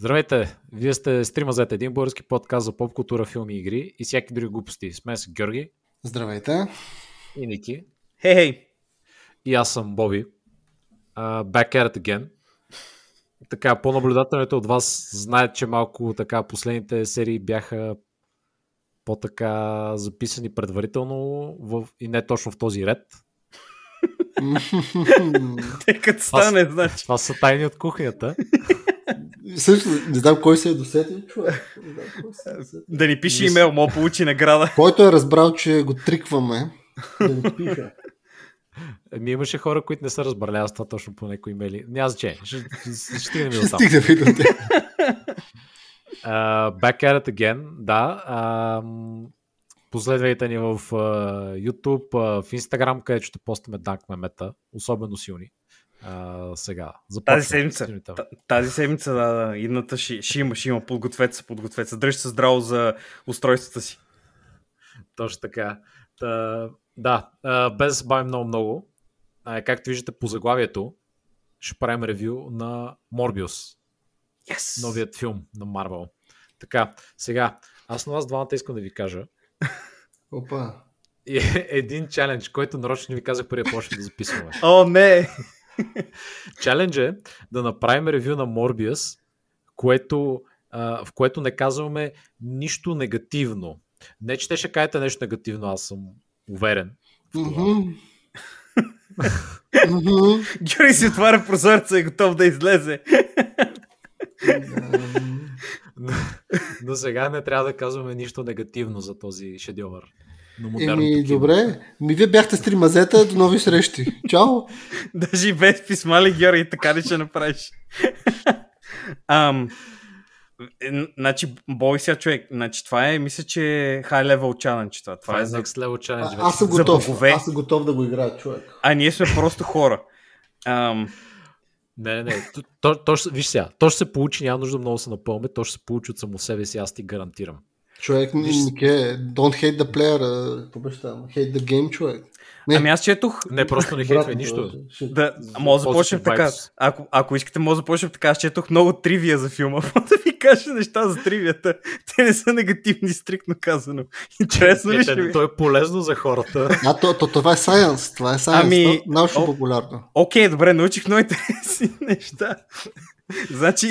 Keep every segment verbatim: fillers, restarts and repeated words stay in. Здравейте! Вие сте с Тримазета, един български подкаст за поп култура, филми и игри и всяки други глупости. Сме с Георги. Здравейте! И Ники. Хей, hey, hey. И аз съм Боби. Uh, back at it again. Така, по-наблюдателните от вас знаят, че малко така последните серии бяха по-така записани предварително в... и не точно в този ред. Те като стане, това, значи. Това са тайни от кухнята. Също, не знам кой се е досетил, човек. Не знам, кой се е досетил. Да ни пише имейл, мога получи награда. Който е разбрал, че го трикваме, да ни пише. Ами имаше хора, които не са разбрали, аз това точно по някои имейли. Няма значение, ще, ще стигнем до там. Ще стигнем до uh, Back at it again, да. Uh, последвайте ни в uh, YouTube, uh, в Instagram, където ще постаме данк мемета, особено силни. А, сега. Започваме. Тази седмица, тази седмица да, да, едната ще, ще има, ще има подготвеца, подготвеца. Дръжте се здраво за устройствата си. Точно така. Та, да, без да се бавим много-много. Както виждате по заглавието, ще правим ревю на Морбиус. Yes! Новият филм на Marvel. Така, сега, аз на вас двамата искам да ви кажа. Опа! Е, един чалендж, който нарочно ви казах преди да почнем да записваме. О, не! Чалендж е да направим ревю на Морбиус, което, а, в което не казваме нищо негативно. Не, че те ще кажете нещо негативно, аз съм уверен. Георги си отваря прозорца и готов да излезе. но, но сега не трябва да казваме нищо негативно за този шедьовър. Еми, добре. Ми вие бяхте с Тримазета, до нови срещи. Чао! Даже и без писма ли, Георги, така ли ще направиш? Ам, значи, бой сега човек. Значи, това е, мисля, че high level challenge. Това, това е next level challenge. А, аз съм готов. Аз съм готов да го играя, човек. А ние сме просто хора. Ам... Не, не, не. То, то, то, виж сега, то ще се получи, няма нужда много да се напълме, то ще се получи от само себе си, аз ти гарантирам. Човек, Нике, don't hate the player, побещавам, hate the game, човек. Не. Ами аз четох... Не, просто не хейтвай нищо. Да, може да започнем така. Ако, ако искате, може да започнем така. Аз четох много тривия за филма. Може да ви кажа неща за тривията. Те не са негативни, стриктно казано. Интересно ли ще ми? То е полезно за хората. А, то, то, това е сайенс. Това е сайенс. Ами... Научно популярно. Окей, добре, научих много интересни неща. Значи...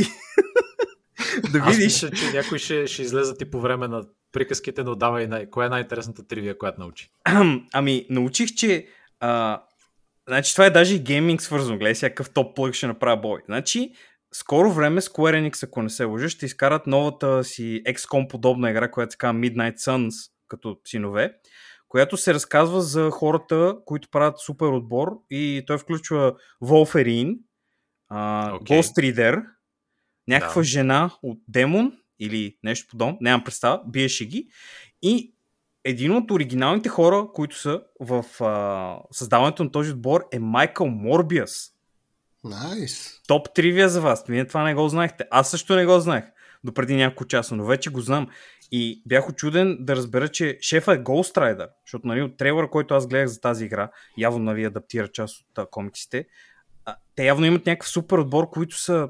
Да видиш, аз, че някой ще, ще излезе ти по време на приказките, но давай най- коя е най-интересната тривия, която научи? Ами, научих, че а, значи това е даже и гейминг свързано. Гледай сега какъв топ плък ще направя бой. Значи, скоро време Square Enix, ако не се лъжа, ще изкарат новата си екс ком подобна игра, която се казва Midnight Suns, като синове, която се разказва за хората, които правят супер отбор и той включва Wolverine, а, okay. Ghost Rider, някаква да. жена от демон или нещо подобно, нямам представа, биеше ги. И един от оригиналните хора, които са в а, създаването на този отбор е Майкъл Морбиус. Найс. Топ тривия за вас. Вие това не го знаехте. Аз също не го знаех допреди няколко часа, но вече го знам. И бях очуден да разбера, че шефа е Ghost Rider, защото нали, от трейлера, който аз гледах за тази игра, явно нали, адаптира част от а, комиксите. А, те явно имат някакъв супер отбор, които са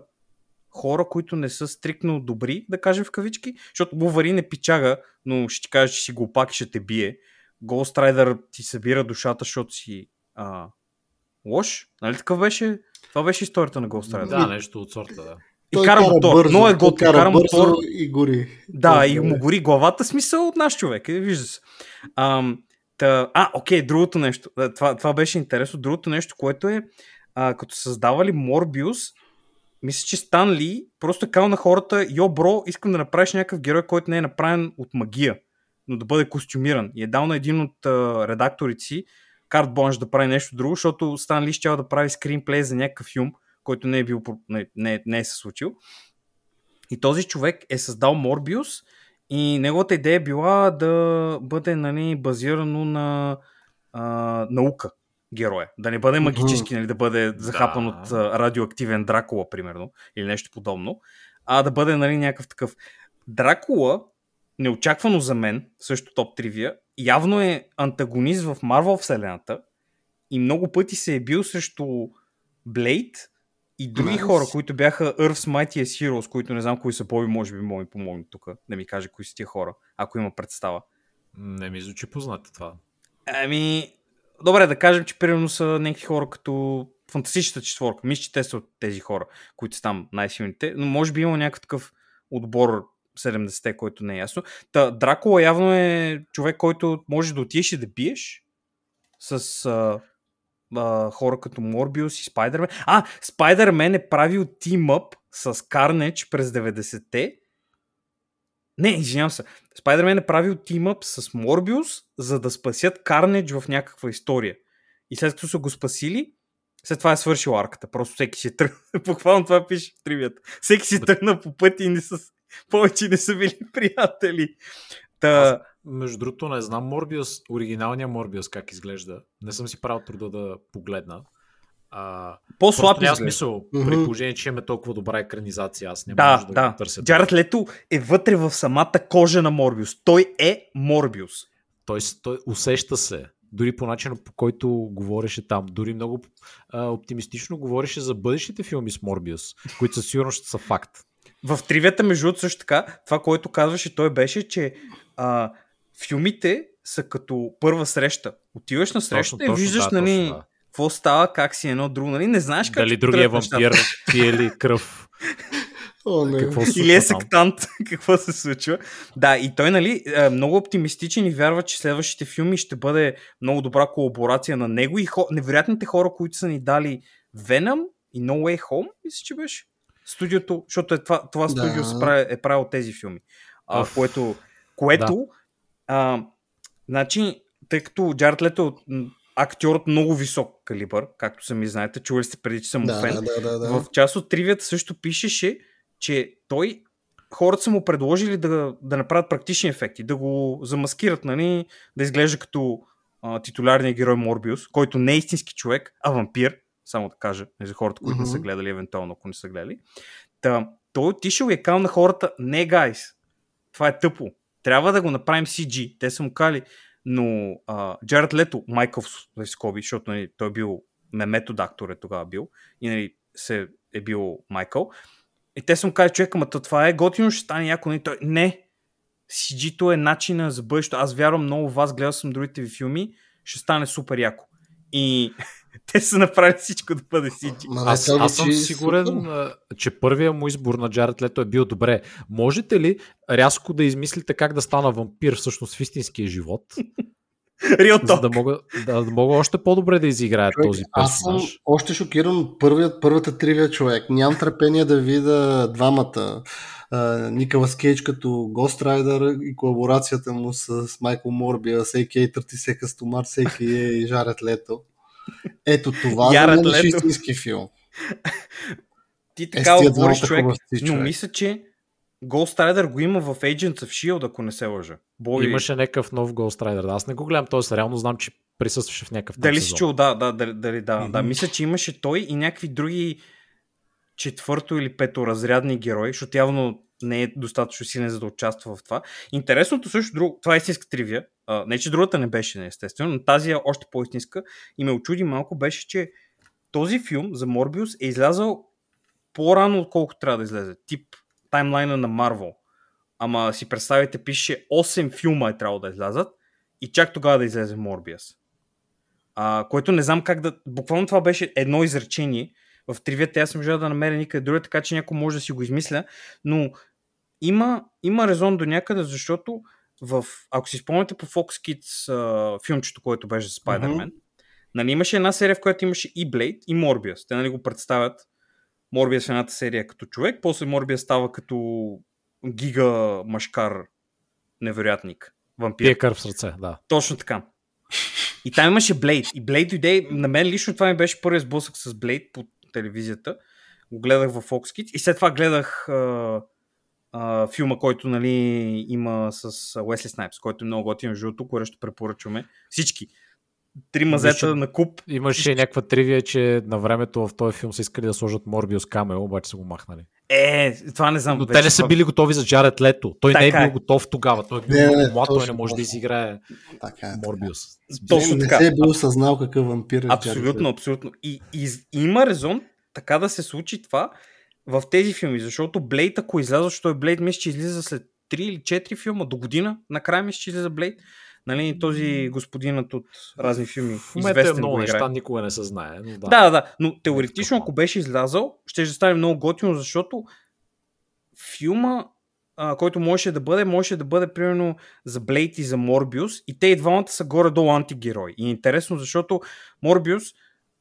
хора, които не са стриктно добри, да кажем в кавички, защото Wolverine е пичага, но ще ти кажа, че си глупак и ще те бие. Ghost Rider ти събира душата, защото си а, лош. Нали такъв беше? Това беше историята на Ghost Rider. Да, нещо от сорта, да. И той кара мотор. Но е гот, кара, кара мотор. И гори. Да, той и му гори главата, смисъл от наш човек. Е, вижда се. Ам, та... А, окей, другото нещо. Това, това беше интересно. Другото нещо, което е а, като създавали Морбиус, мисля, че Стан Ли просто е казал на хората: йо, бро, искам да направиш някакъв герой, който не е направен от магия, но да бъде костюмиран. И е дал на един от uh, редакторите си карт бланш да прави нещо друго, защото Стан Ли щял да прави скринплей за някакъв филм, който не е, бил, не, не, не е се случил. И този човек е създал Морбиус и неговата идея била да бъде нали, базирано на а, наука. Героя. Да не бъде магически, нали, да бъде захапан да. от а, радиоактивен Дракула, примерно, или нещо подобно, а да бъде нали, някакъв такъв. Дракула, неочаквано за мен, също топ тривия, явно е антагонист в Marvel вселената и много пъти се е бил срещу Blade И други Майс. хора, които бяха Earth's Mightiest Heroes, които не знам кои са, Боби може би мога ми помогне тук, да ми каже кои са тия хора, ако има представа. Не ми звучи познато това. Ами, добре, да кажем, че примерно са някакви хора като Фантастичната четворка. Мисля, че те са от тези хора, които са там най-силните, но може би има някакъв такъв отбор седемдесетте, който не е ясно. Та, Дракула явно е човек, който може да отидеш и да биеш с а, а, хора като Морбиус и Spider-Man. А, Spider-Man е правил тимъп с Carnage през деветдесетте. Не, извинявам се. Spider-Man е правил тимъп с Морбиус, за да спасят Carnage в някаква история. И след като са го спасили, след това е свършил арката. Просто всеки си тръгна. Буквално това пише в тривията. Всеки си тръгна по пъти и не са... повече не са били приятели. Та... Аз, между другото, не знам Морбиус, оригиналния Морбиус как изглежда. Не съм си правил труда да погледна. А, По-слаб няма смисъл. Mm-hmm. При положение, че имаме толкова добра екранизация, аз не да, може да, да. го търся. Джаред Лето е вътре в самата кожа на Морбиус. Той е Морбиус. Той, той усеща се. Дори по начина, по който говореше там. Дори много а, оптимистично говореше за бъдещите филми с Морбиус, които със сигурност са факт. В тривията, между другото, също така, това, което казваше той, беше, че а, филмите са като първа среща. Отиваш на среща точно, и виждаш, да, нали, какво да. става, как си едно друго, нали, не знаеш как... Дали другия вампир пие ли кръв? Или е сектант, какво се случва. Да, и той, нали, много оптимистичен и вярва, че следващите филми ще бъде много добра колаборация на него и хо... невероятните хора, които са ни дали Venom и No Way Home, мисля, че беше. Студиото, защото е това, това студио да. прави, е правил тези филми. А, което, което да. а, значи, тъй като Джаред Лето е от, актьор от много висок калибър, както сами знаете, чували сте преди, че съм да, фен, да, да, да. в част от тривията също пишеше, че той, хората са му предложили да, да направят практични ефекти, да го замаскират, нали, да изглежда като а, титулярния герой Морбиус, който не е истински човек, а вампир. Само да кажа, за хората, които mm-hmm. не са гледали, евентуално, ако не са гледали. Та, той отишъл и е кал на хората, не, гайс, това е тъпо. Трябва да го направим си джи. Те са му кали, но а, Джаред Лето, Майкъл Скоби, защото нали, той е бил меметод актор е тогава бил, и нали, се е бил Майкъл. И те са му кали, човека, ама това е готино, ще стане яко. Нали, той... Не, си джи-то е начина за бъдещето. Аз вярвам много в вас, гледал съм другите ви филми, ще стане супер яко. И... Те са направили всичко да бъде си джи. Аз, аз съм сигурен, че първия му избор на Джаред Лето е бил добре. Можете ли рязко да измислите как да стана вампир всъщност в истинския живот? За да мога, да, да мога още по-добре да изиграя човек, този персонаж. Аз съм още шокиран първият, първата тривия човек. Нямам търпение да видя двамата. Николас Кейдж като Ghost Rider и колаборацията му с Майкъл Морбиус, а ка а. тридесет Кастомар, а ка а и Джаред Лето. Ето това Джаред за мен е истински филм. Ти така отвориш човек, но мисля, че Ghost Rider го има в Agents of Shield, ако не се лъжа. Бой... Имаше някакъв нов Ghost Rider. Аз не го гледам, т.е. реално знам, че присъстваше в някакъв дали сезон. Си чул, да, да, дали, дали, да, mm-hmm. да. Мисля, че имаше той и някакви други четвърто или пето разрядни герои, защото явно не е достатъчно силен, за да участва в това. Интересното също, друго, това е истинска тривия. Uh, не, че другата не беше, естествено, но тази е още по-истинска и ме очуди малко беше, че този филм за Морбиус е излязъл по-рано, отколкото трябва да излезе. Тип таймлайна на Marvel. Ама си представите, пише осем филма е трябвало да излязат и чак тогава да излезе Морбиус. Uh, което не знам как да... Буквално това беше едно изречение. В тривията аз съм желал да намеря никъде друга, така че някой може да си го измисля, но има, има резон до някъде, защото в, ако си спомняте по Fox Kids а, филмчето, което беше за Spider-Man, mm-hmm. нали, имаше една серия, в която имаше и Blade, и Морбиус. Те нали го представят Морбиус в едната серия като човек, после Морбиус става като гига машкар невероятник. Вампир. Пие кръв в сърце, да. Точно така. И там имаше Blade. И Blade дойде, на мен лично това ми беше първият сблъсък с Blade по телевизията. Го гледах във Fox Kids и след това гледах... А... Uh, филма, който нали, има с Wesley Snipes, който е много готин в жилото, което препоръчваме всички. Тримазета на куп. Имаше някаква тривия, че на времето в този филм са искали да сложат Морбиус камел, обаче са го махнали. Е, това не знам. Но вече, те не са били готови за Джаред Лето. Той така не е бил готов тогава. Той е бил не, много млад, той не може да изиграе така, Морбиус. Точно така. Не се е бил съзнал какъв вампир е. Абсолютно, абсолютно. И, и, и има резон така да се случи това в тези филми, защото Blade, ако изляза, защото е Blade, мисля, че излиза след три или четири филма до година, накрая мисля, че излиза Blade. Нали, този господинът от разни филми. В момента е много неща, никога не се знае. Но да. да, да, но теоретично, ако беше излязал, ще ще стане много готино, защото филма, а, който можеше да бъде, можеше да бъде примерно за Blade и за Морбиус, и те и двамата са горе-долу антигерои. И интересно, защото Морбиус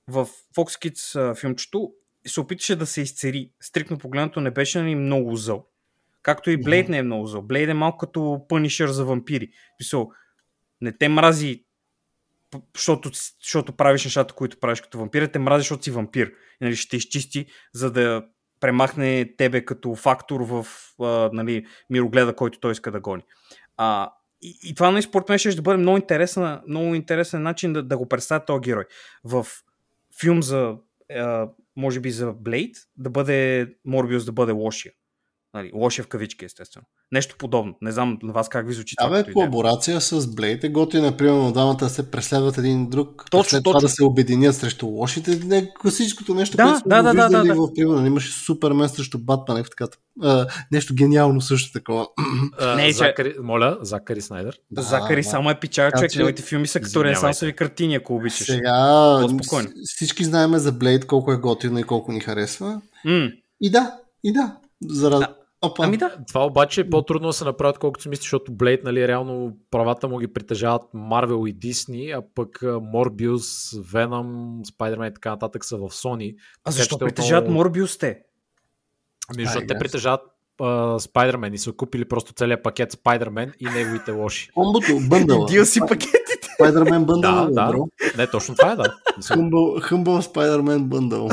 в Fox Kids филмчето се опиташе да се изцери. Стрикно погледнато не беше ни много зъл. Както и Blade mm-hmm. не е много зъл. Blade е малко като пънишър за вампири. Писал, не те мрази, защото, защото правиш нещата, които правиш като вампир, те мрази, защото си вампир. И, нали, ще те изчисти, за да премахне тебе като фактор в а, нали, мирогледа, който той иска да гони. А, и, и това, нали, според мен ще ще бъде много интересен, много интересен начин да, да го представя този герой. В филм за, а, може би за Blade, да бъде Морбиус, да бъде лошия. Нали, лошия в кавички, естествено. Нещо подобно. Не знам на вас как ви звучи това. Абе, колаборация с Blade е готина, например, двамата да се преследват един друг, точно, след точно. Това да се обединят срещу лошите. Не, класическото нещо, да, което сме да, да, виждали да, да, в примерно. Имаше Супермен срещу Батман, нещо гениално също такова. А, не, Закари, моля, Закари Снайдър. Да, Закари да. Само е печал човек. Че... Новите филми са като ренесансови картини, ако обичаш. Сега, всички знаем за Blade колко е готина и колко ни харесва. М. И да, и да. Зараз... А, Опа. Ами да. Това обаче е по-трудно да се направят, колкото мислиш, защото Blade, нали, реално правата му ги притежават Marvel и Дисни, а пък Morbius, Venom, Spider-Man и така нататък са в Sony. А защо притежават отново... Morbius те? Ами защото те притежават uh, Spider-Man и са купили просто целият пакет Spider-Man и неговите лоши. Комбото, бъндала. Дил си пакетите. Spider-Man бъндала. Да, да. Не, точно това е, да. Хъмбъл Spider-Man бъндала.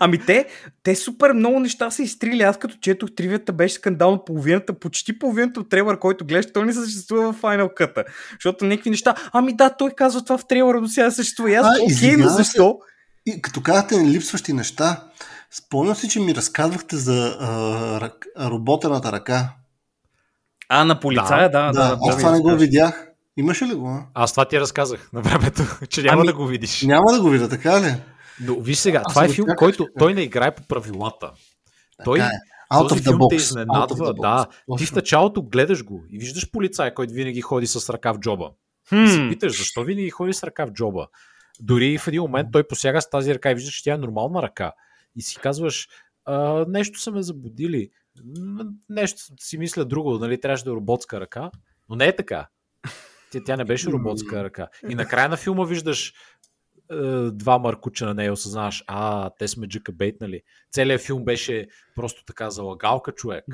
Ами те, те супер много неща са изтрили. Аз като четох тривията, беше скандално половината, почти половината от трейлър, който гледаш, той не съществува в Final Cut-а. Защото някакви неща, ами да, той казва това в трейлъра, до сега съществува. И аз, окей, но защо? И, като казахте липсващи неща, спомням си, че ми разказвахте за а, рък, роботената ръка. А, на полицая, да. да, да, да аз това не го видях. Имаше ли го? А? Аз това ти разказах на времето, че няма ами, да го видиш. Няма да го видя, така ли? Но виж сега, а, това е филм, който той не играе по правилата. Той е. Този филм те изненадва. Да. Ти в началото гледаш го и виждаш полицай, който винаги ходи с ръка в джоба. Hmm. И се питаш, защо винаги ходи с ръка в джоба? Дори в един момент той посяга с тази ръка и виждаш, че тя е нормална ръка. И си казваш, а, нещо са ме заблудили. Нещо си мисля друго, нали, трябваше да е роботска ръка. Но не е така. Тя не беше роботска ръка. И накрая на филма виждаш два маркуча на нея, осъзнаваш, а, те сме джъкабейтнали. Целият филм беше просто така залагалка, човек.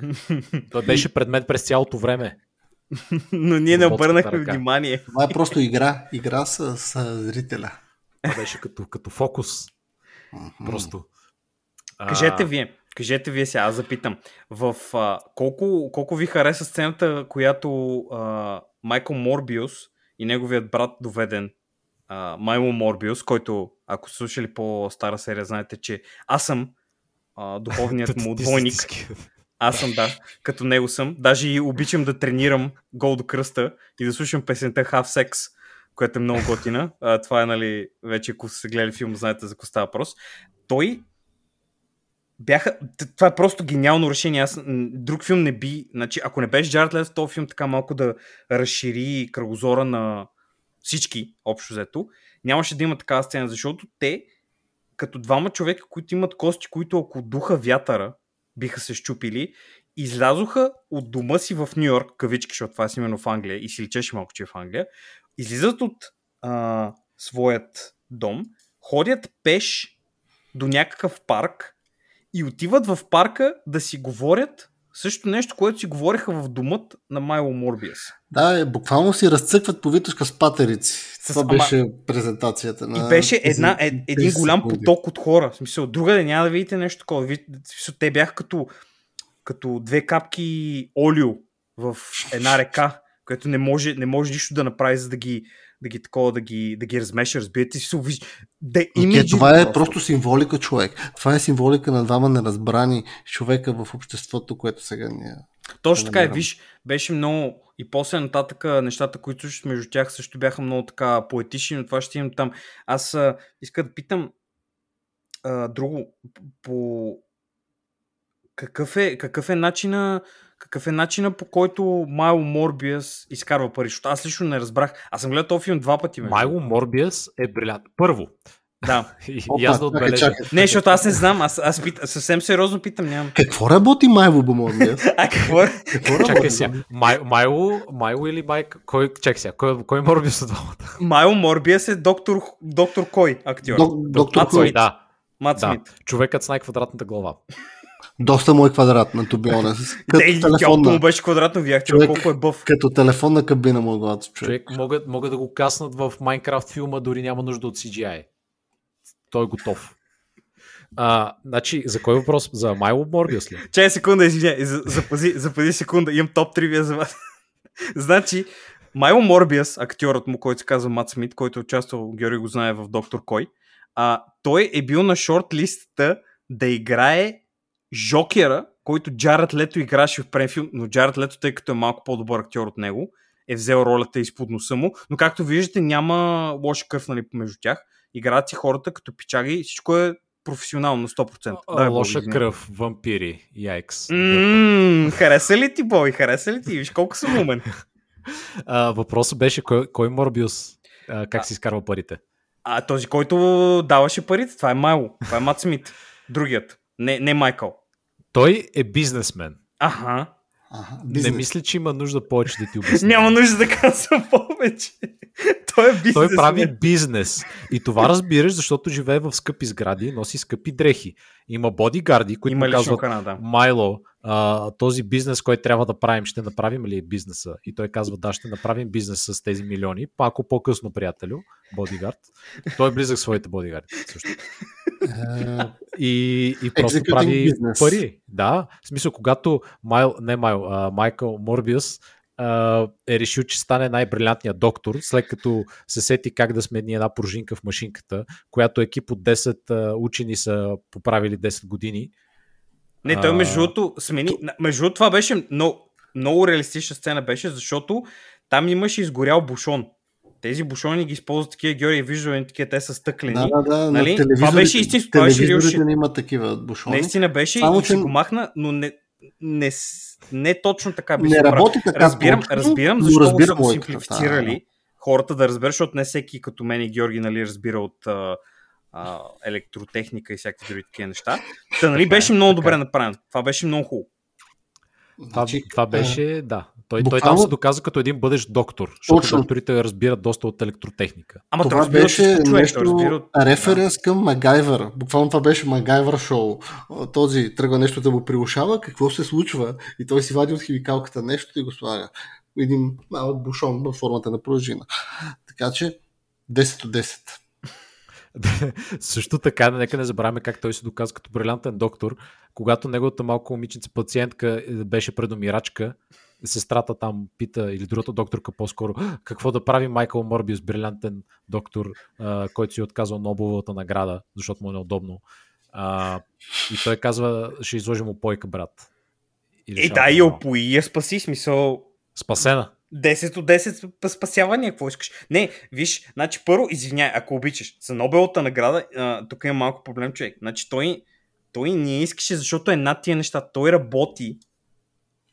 Той беше предмет през цялото време. Но ние не обърнахме внимание. Това е просто игра. Игра с, с зрителя. Това беше като, като фокус. Просто. Кажете вие. Кажете вие сега, аз запитам. В, а, колко, колко ви хареса сцената, която а, Майкъл Морбиус и неговият брат доведен Майкъл Морбиус, който, ако слушали по-стара серия, знаете, че аз съм а, духовният му двойник. Аз съм, да, като него съм. Даже и обичам да тренирам гол до кръста и да слушам песента Half Sex, която е много готина. А, това е, нали, вече ако се гледали филм, знаете за какво става въпрос. Той бяха... Това е просто гениално решение. Аз... Друг филм не би... Значи, ако не беше Джаред Лето, този филм така малко да разшири кръгозора на всички, общо взето, нямаше да има такава сцена, защото те, като двама човека, които имат кости, които ако духа вятъра, биха се щупили, излязоха от дома си в Ню Йорк, кавички, защото това е именно в Англия, и си личеше малко, че е в Англия, излизат от а, своят дом, ходят пеш до някакъв парк и отиват в парка да си говорят също нещо, което си говориха в думът на Майкъл Морбиус. Да, буквално си разцъкват по витушка с патерици. С... Това беше Ама... презентацията на... И беше една, е, един голям поток от хора. В смисъл, другаде няма да видите нещо такова. В смисъл, те бяха като, като две капки олио в една река, което не може, не може нищо да направи, за да ги, да ги такова, да ги, да ги размеша, разбирате си. Да имиджи... okay, това е просто символика, човек. Това е символика на двама неразбрани човека в обществото, което сега ние... Точно така е, виж, беше много... И после нататъка нещата, които слушат между тях, също бяха много така поетични, но това ще имам там. Аз а, иска да питам, а, друго, по какъв е, какъв е начина какъв е начина по който Майкъл Морбиус изкарва пари, защото аз лично не разбрах. Аз съм гледал този филм два пъти. Майкъл Морбиус е брилянт. Първо. Да. И, Опа, и аз да отбележа. Чакай, чакай. Не, защото аз не знам. Аз, аз пит, съвсем сериозно питам. Нямам. Какво работи Майкъл Морбиус? А какво? какво чакай сега. Майло, Майло или Майк? Кой, чакай сега. Кой, кой е Морбиус от двамата? Майкъл Морбиус е доктор, доктор кой актьор? Док, доктор Мат Смит. Да. Мат Смит. Да. Човекът с най-квадратната глава. Доста му е квадратна, to be honest. Телефонна... Тялото му беше квадратно, видях, човек, колко е бъв. Като телефонна кабина му е главата. Човек, човек могат, могат да го каснат в Майнкрафт филма, дори няма нужда от си джи ай. Той е готов. А, значи, за кой въпрос? За Майкъл Морбиус ли? Чай секунда, извиня. Запази, запази секунда, имам топ тривия за вас. Значи, Майкъл Морбиус, актьорът му, който се казва Мат Смит, който е участвал, Георги го знае, в Доктор Кой, а, той е бил на шортлистата да играе Жокера, който Джаред Лето играше в премфилм, но Джаред Лето, тъй като е малко по-добър актьор от него, е взел ролята изпод носа му, но както виждате няма лоша кръв, нали, между тях. Играят си хората като пичаги, всичко е професионално сто процента. Дай, лоша Бог, кръв, вампири, яйкс. Mm, хареса ли ти, Бой? Хареса ли ти? Виж колко съм умен. А, въпросът беше кой, кой Морбиус, а, как а, си изкарва парите? А този, който даваше парите, това е Майло, това е Мат Смит. Другият, не, не Майкъл. Той е бизнесмен. Аха. Аха, бизнес. Не мисля, че има нужда повече да ти обясня. Няма нужда да казвам повече. Той е бизнес. Той прави бизнес. И това разбираш, защото живее в скъпи сгради и носи скъпи дрехи. Има бодигарди, които има му казват, да. Майло, а, този бизнес, който трябва да правим, ще направим ли бизнеса? И той казва, да, ще направим бизнес с тези милиони. Пако по-късно, приятелю, бодигард. Той е близък своите бодигарди също. Uh, и, и просто прави business. Пари. Да, в смисъл, когато Майл, не Майл, а, Майкъл Морбиус а, е решил, че стане най-брилянтният доктор, след като се сети как да смени една пружинка в машинката, която екип от десет а, учени са поправили десет години. Не, той между другото смени. Между това беше много, много реалистична сцена беше, защото там имаше изгорял бушон. Тези бушони ги използват такива, Георги, виждаме такива, те са стъклени. Да, да, да, нали? Това беше истинско. Телевизорите не има такива бушони. Наистина беше само, и ще го махна, но не, не, не точно така беше. Не работи така. Разбирам, точно, разбирам защо разбирам са го симплифицирали да, хората да разберат, защото не всеки като мен и Георги, нали, разбира от а, а, електротехника и всякакви други такива неща. Та, нали, беше много добре направено. Това беше много хубаво. Това, това беше, да. Той, той там се доказа като един бъдещ доктор, защото докторите разбират доста от електротехника. Ама това, това беше човек, нещо, разбира... референс към Макгайвър. Буквално това беше Макгайвър шоу. Този тръгва нещо да го приушава, какво се случва и той си вади от химикалката нещо и го слага. Един малък бушон в формата на пружина. Така че десет от десет. Също така, нека не забравяме как той се доказа като брилянтен доктор, когато неговата малка момиченца пациентка беше предомирачка, сестрата там пита, или другата докторка по-скоро, какво да прави Майкъл Морбиус, брилянтен доктор, който си е отказал на Нобеловата награда, защото му е неудобно. И той казва, ще изложим опойка, брат. И е, да, и опои я спаси, смисъл... Спасена. десет от десет спасявания, какво искаш? Не, виж, значи първо, извиняй, ако обичаш, за Нобеловата награда, а, тук има малко проблем, човек. Значи той, той не искаше, защото е над тия неща. Той работи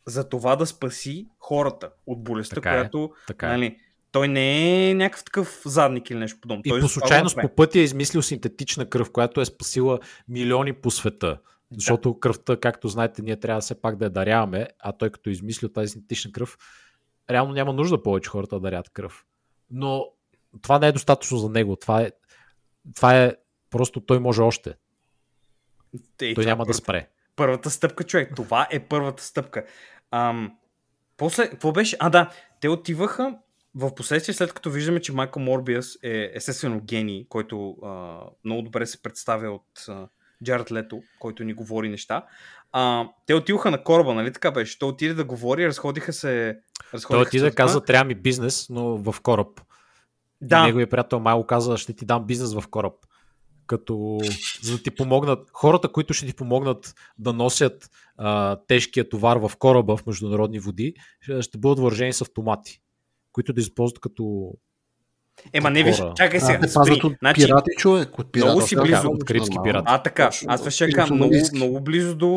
за това да спаси хората от болестта, така която... Е, така нали, е. Той не е някакъв такъв задник или нещо подобно. И той по случайност по пътя е измислил синтетична кръв, която е спасила милиони по света. Защото да. Кръвта, както знаете, ние трябва все пак да я даряваме, а той като измислил тази синтетична кръв, реално няма нужда повече хората да дарят кръв. Но това не е достатъчно за него. Това е, това е просто той може още. Те, той няма първата, да спре. Първата стъпка, човек. Това е първата стъпка. Ам, после, какво беше? А, да. Те отиваха в последствие, след като виждаме, че Майкъл Морбиус е естествено гений, който а, много добре се представя от а, Джаред Лето, който ни говори неща. А, те отиваха на кораба, нали така беше? Той отиде да говори, разходиха се... Той отиде да каза, трябва ми бизнес, но в кораб. Да. Неговият приятел Майло каза, ще ти дам бизнес в кораб. Като за да ти помогнат, хората, които ще ти помогнат да носят а, тежкия товар в кораба в международни води, ще бъдат въоръжени с автомати, които да използват като Ема не виж, чакай сега. А, спри. От значи, пирати, човек, от пирата, много си близо от крипски пират. А, така, аз беше към много, много близо до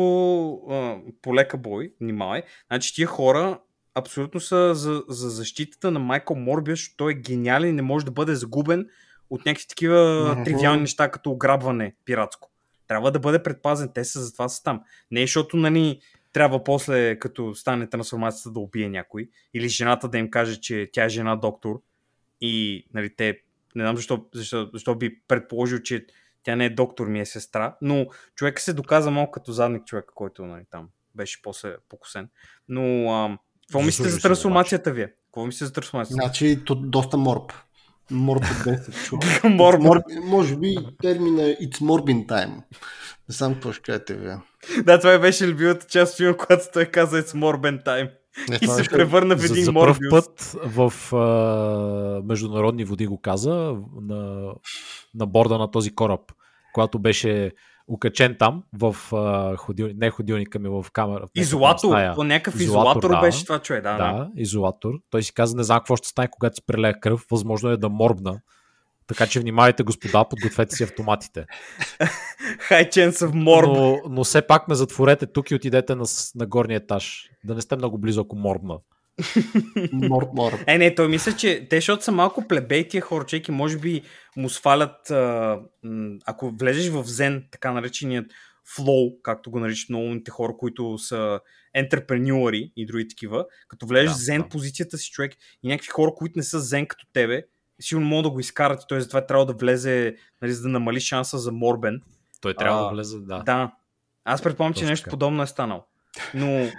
а, полека бой, внимавай. Значи тия хора абсолютно са за, за защитата на Майкъл Морбиус, защото той е гениален и не може да бъде загубен от някакви такива mm-hmm. тривиални неща, като ограбване пиратско. Трябва да бъде предпазен, те са затова са там. Не, защото нали, трябва после, като стане трансформацията, да убие някой или жената да им каже, че тя е жена доктор. И нали, те, не знам защо, защо, защо би предположил, че тя не е доктор, ми е сестра, но човек се доказа малко като задник човек, който нали, там беше после покусен. Но а, какво мислите за трансформацията вие? Какво мислите за трансформацията? Значи доста морб. Морб от десет човек. Морб. Морб. Може би термина It's Morbin Time. Не знам какво ще кажете вие. Да, това беше любимата част в филма, когато той каза It's Morbin Time. Не, и се превърна в един за, за пръв път в а, международни води го каза на, на борда на този кораб, когато беше укачен там в а, ходил, не ходилника ми в камера. Изолатор, по някакъв изолатор, изолатор да, беше това човек. Да, да, изолатор. Той си каза, не знам какво ще стане, когато си прелея кръв, възможно е да морбна. Така че внимавайте, господа, подгответе си автоматите. High chance of morb. Но, но все пак ме затворете тук и отидете на, на горния етаж. Да не сте много близо, ако морбна. Морб, морб. Е, не, той мисля, че те, защото са малко плебей тия хорчеки, може би му свалят, а, ако влезеш в зен, така нареченият флоу, както го наричат много умните хора, които са ентерпренюари и други такива, като влезеш в да, зен да. Позицията си човек и някакви хора, които не са зен като тебе, сигурно мога да го изкарат и той затова трябва да влезе, нали, за да намали шанса за морбен. Той трябва а, да влезе, да. Да. Аз предполагам, че нещо подобно е станало. Но, м-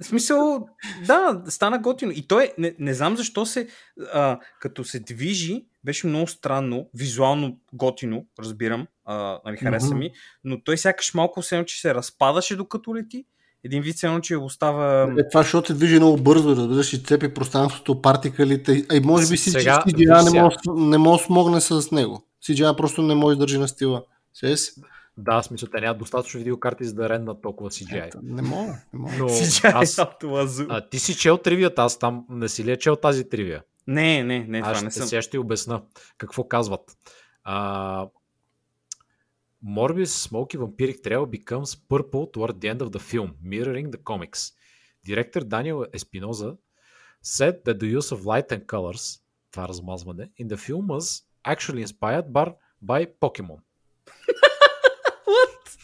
в смисъл, да, стана готино. И той, не, не знам защо се, а, като се движи, беше много странно, визуално готино, разбирам, а, нали, хареса ми, но той сякаш малко все едно, че се разпадаше докато лети. Един вид ценно, че остава... Е, това, защото се движи много бързо, разбираш, и цепи пространството, партикалите, а и може би си, сега, си, си, си, си, не, може, не може смогне с него. Си джи ай просто не може да държи на стила. Сес? Да, смисъл, те нямат достатъчно видеокарти, за да ренднат толкова си джи ай. Ето, не мога, не мога. Но аз, а, ти си чел тривията, аз там не си ли е чел тази тривия? Не, не, не, аз това не съм. Аз ще обясна какво казват. А... Morbius, Smokey Vampiric Trail becomes purple toward the end of the film, mirroring the comics. Director Daniel Espinosa said that the use of light and colors, това размазване, in the film was actually inspired by, by Pokemon. What?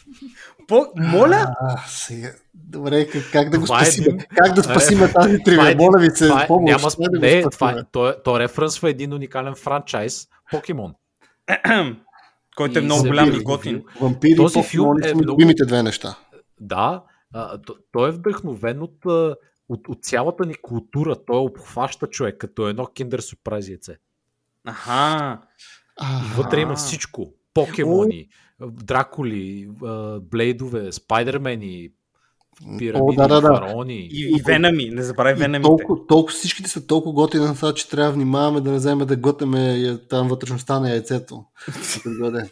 По... Моля? А, сега... Добре, как да го спасим? Как да спасим тази тривия? Моля ви се, помощ. Няма споделе, то референсва един уникален франчайз, Pokemon. Който е много голям и готин. Вампири и Покемони са ми любимите две неща. Да, а, то, той е вдъхновен от, от, от цялата ни култура. Той обхваща човек като едно Kinder Surprise яйце. Аха. И вътре има всичко. Покемони, дракули, блейдове, спайдермени, пирамиди, да, да, да. Фараони. И, и Веноми, не забравяй Веномите. Толкова, толкова всичките са толкова готини на това, че трябва да внимаваме да не вземе да готаме там вътрешността на яйцето.